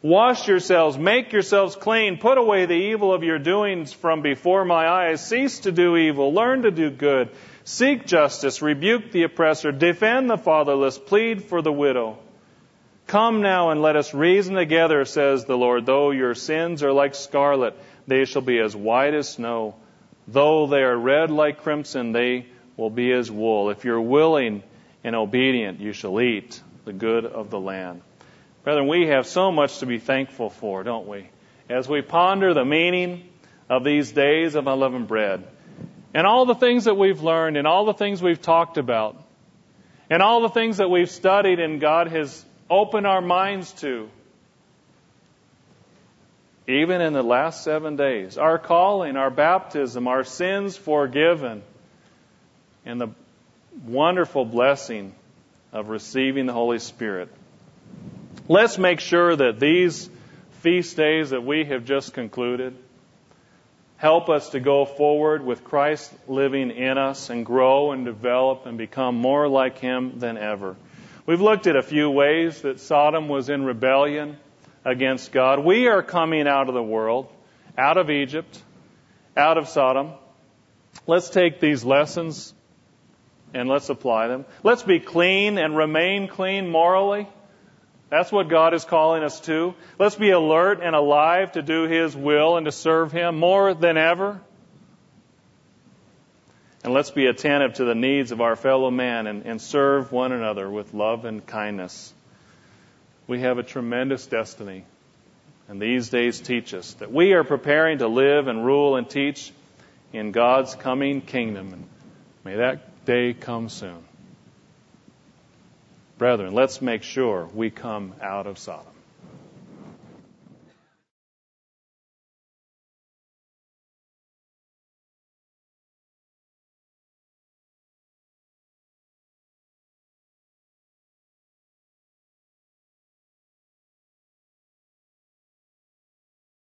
wash yourselves, make yourselves clean, put away the evil of your doings from before my eyes, cease to do evil, learn to do good, seek justice, rebuke the oppressor, defend the fatherless, plead for the widow. Come now and let us reason together, says the Lord. Though your sins are like scarlet, they shall be as white as snow. Though they are red like crimson, they will be as wool. If you're willing and obedient, you shall eat the good of the land. Brethren, we have so much to be thankful for, don't we? As we ponder the meaning of these days of unleavened bread, and all the things that we've learned, and all the things we've talked about, and all the things that we've studied and God has opened our minds to, even in the last seven days, our calling, our baptism, our sins forgiven, and the wonderful blessing of receiving the Holy Spirit. Let's make sure that these feast days that we have just concluded help us to go forward with Christ living in us and grow and develop and become more like him than ever. We've looked at a few ways that Sodom was in rebellion against God. We are coming out of the world, out of Egypt, out of Sodom. Let's take these lessons and let's apply them. Let's be clean and remain clean morally. That's what God is calling us to. Let's be alert and alive to do his will and to serve him more than ever. And let's be attentive to the needs of our fellow man and, and serve one another with love and kindness. We have a tremendous destiny. And these days teach us that we are preparing to live and rule and teach in God's coming kingdom. And may that day come soon. Brethren, let's make sure we come out of Sodom.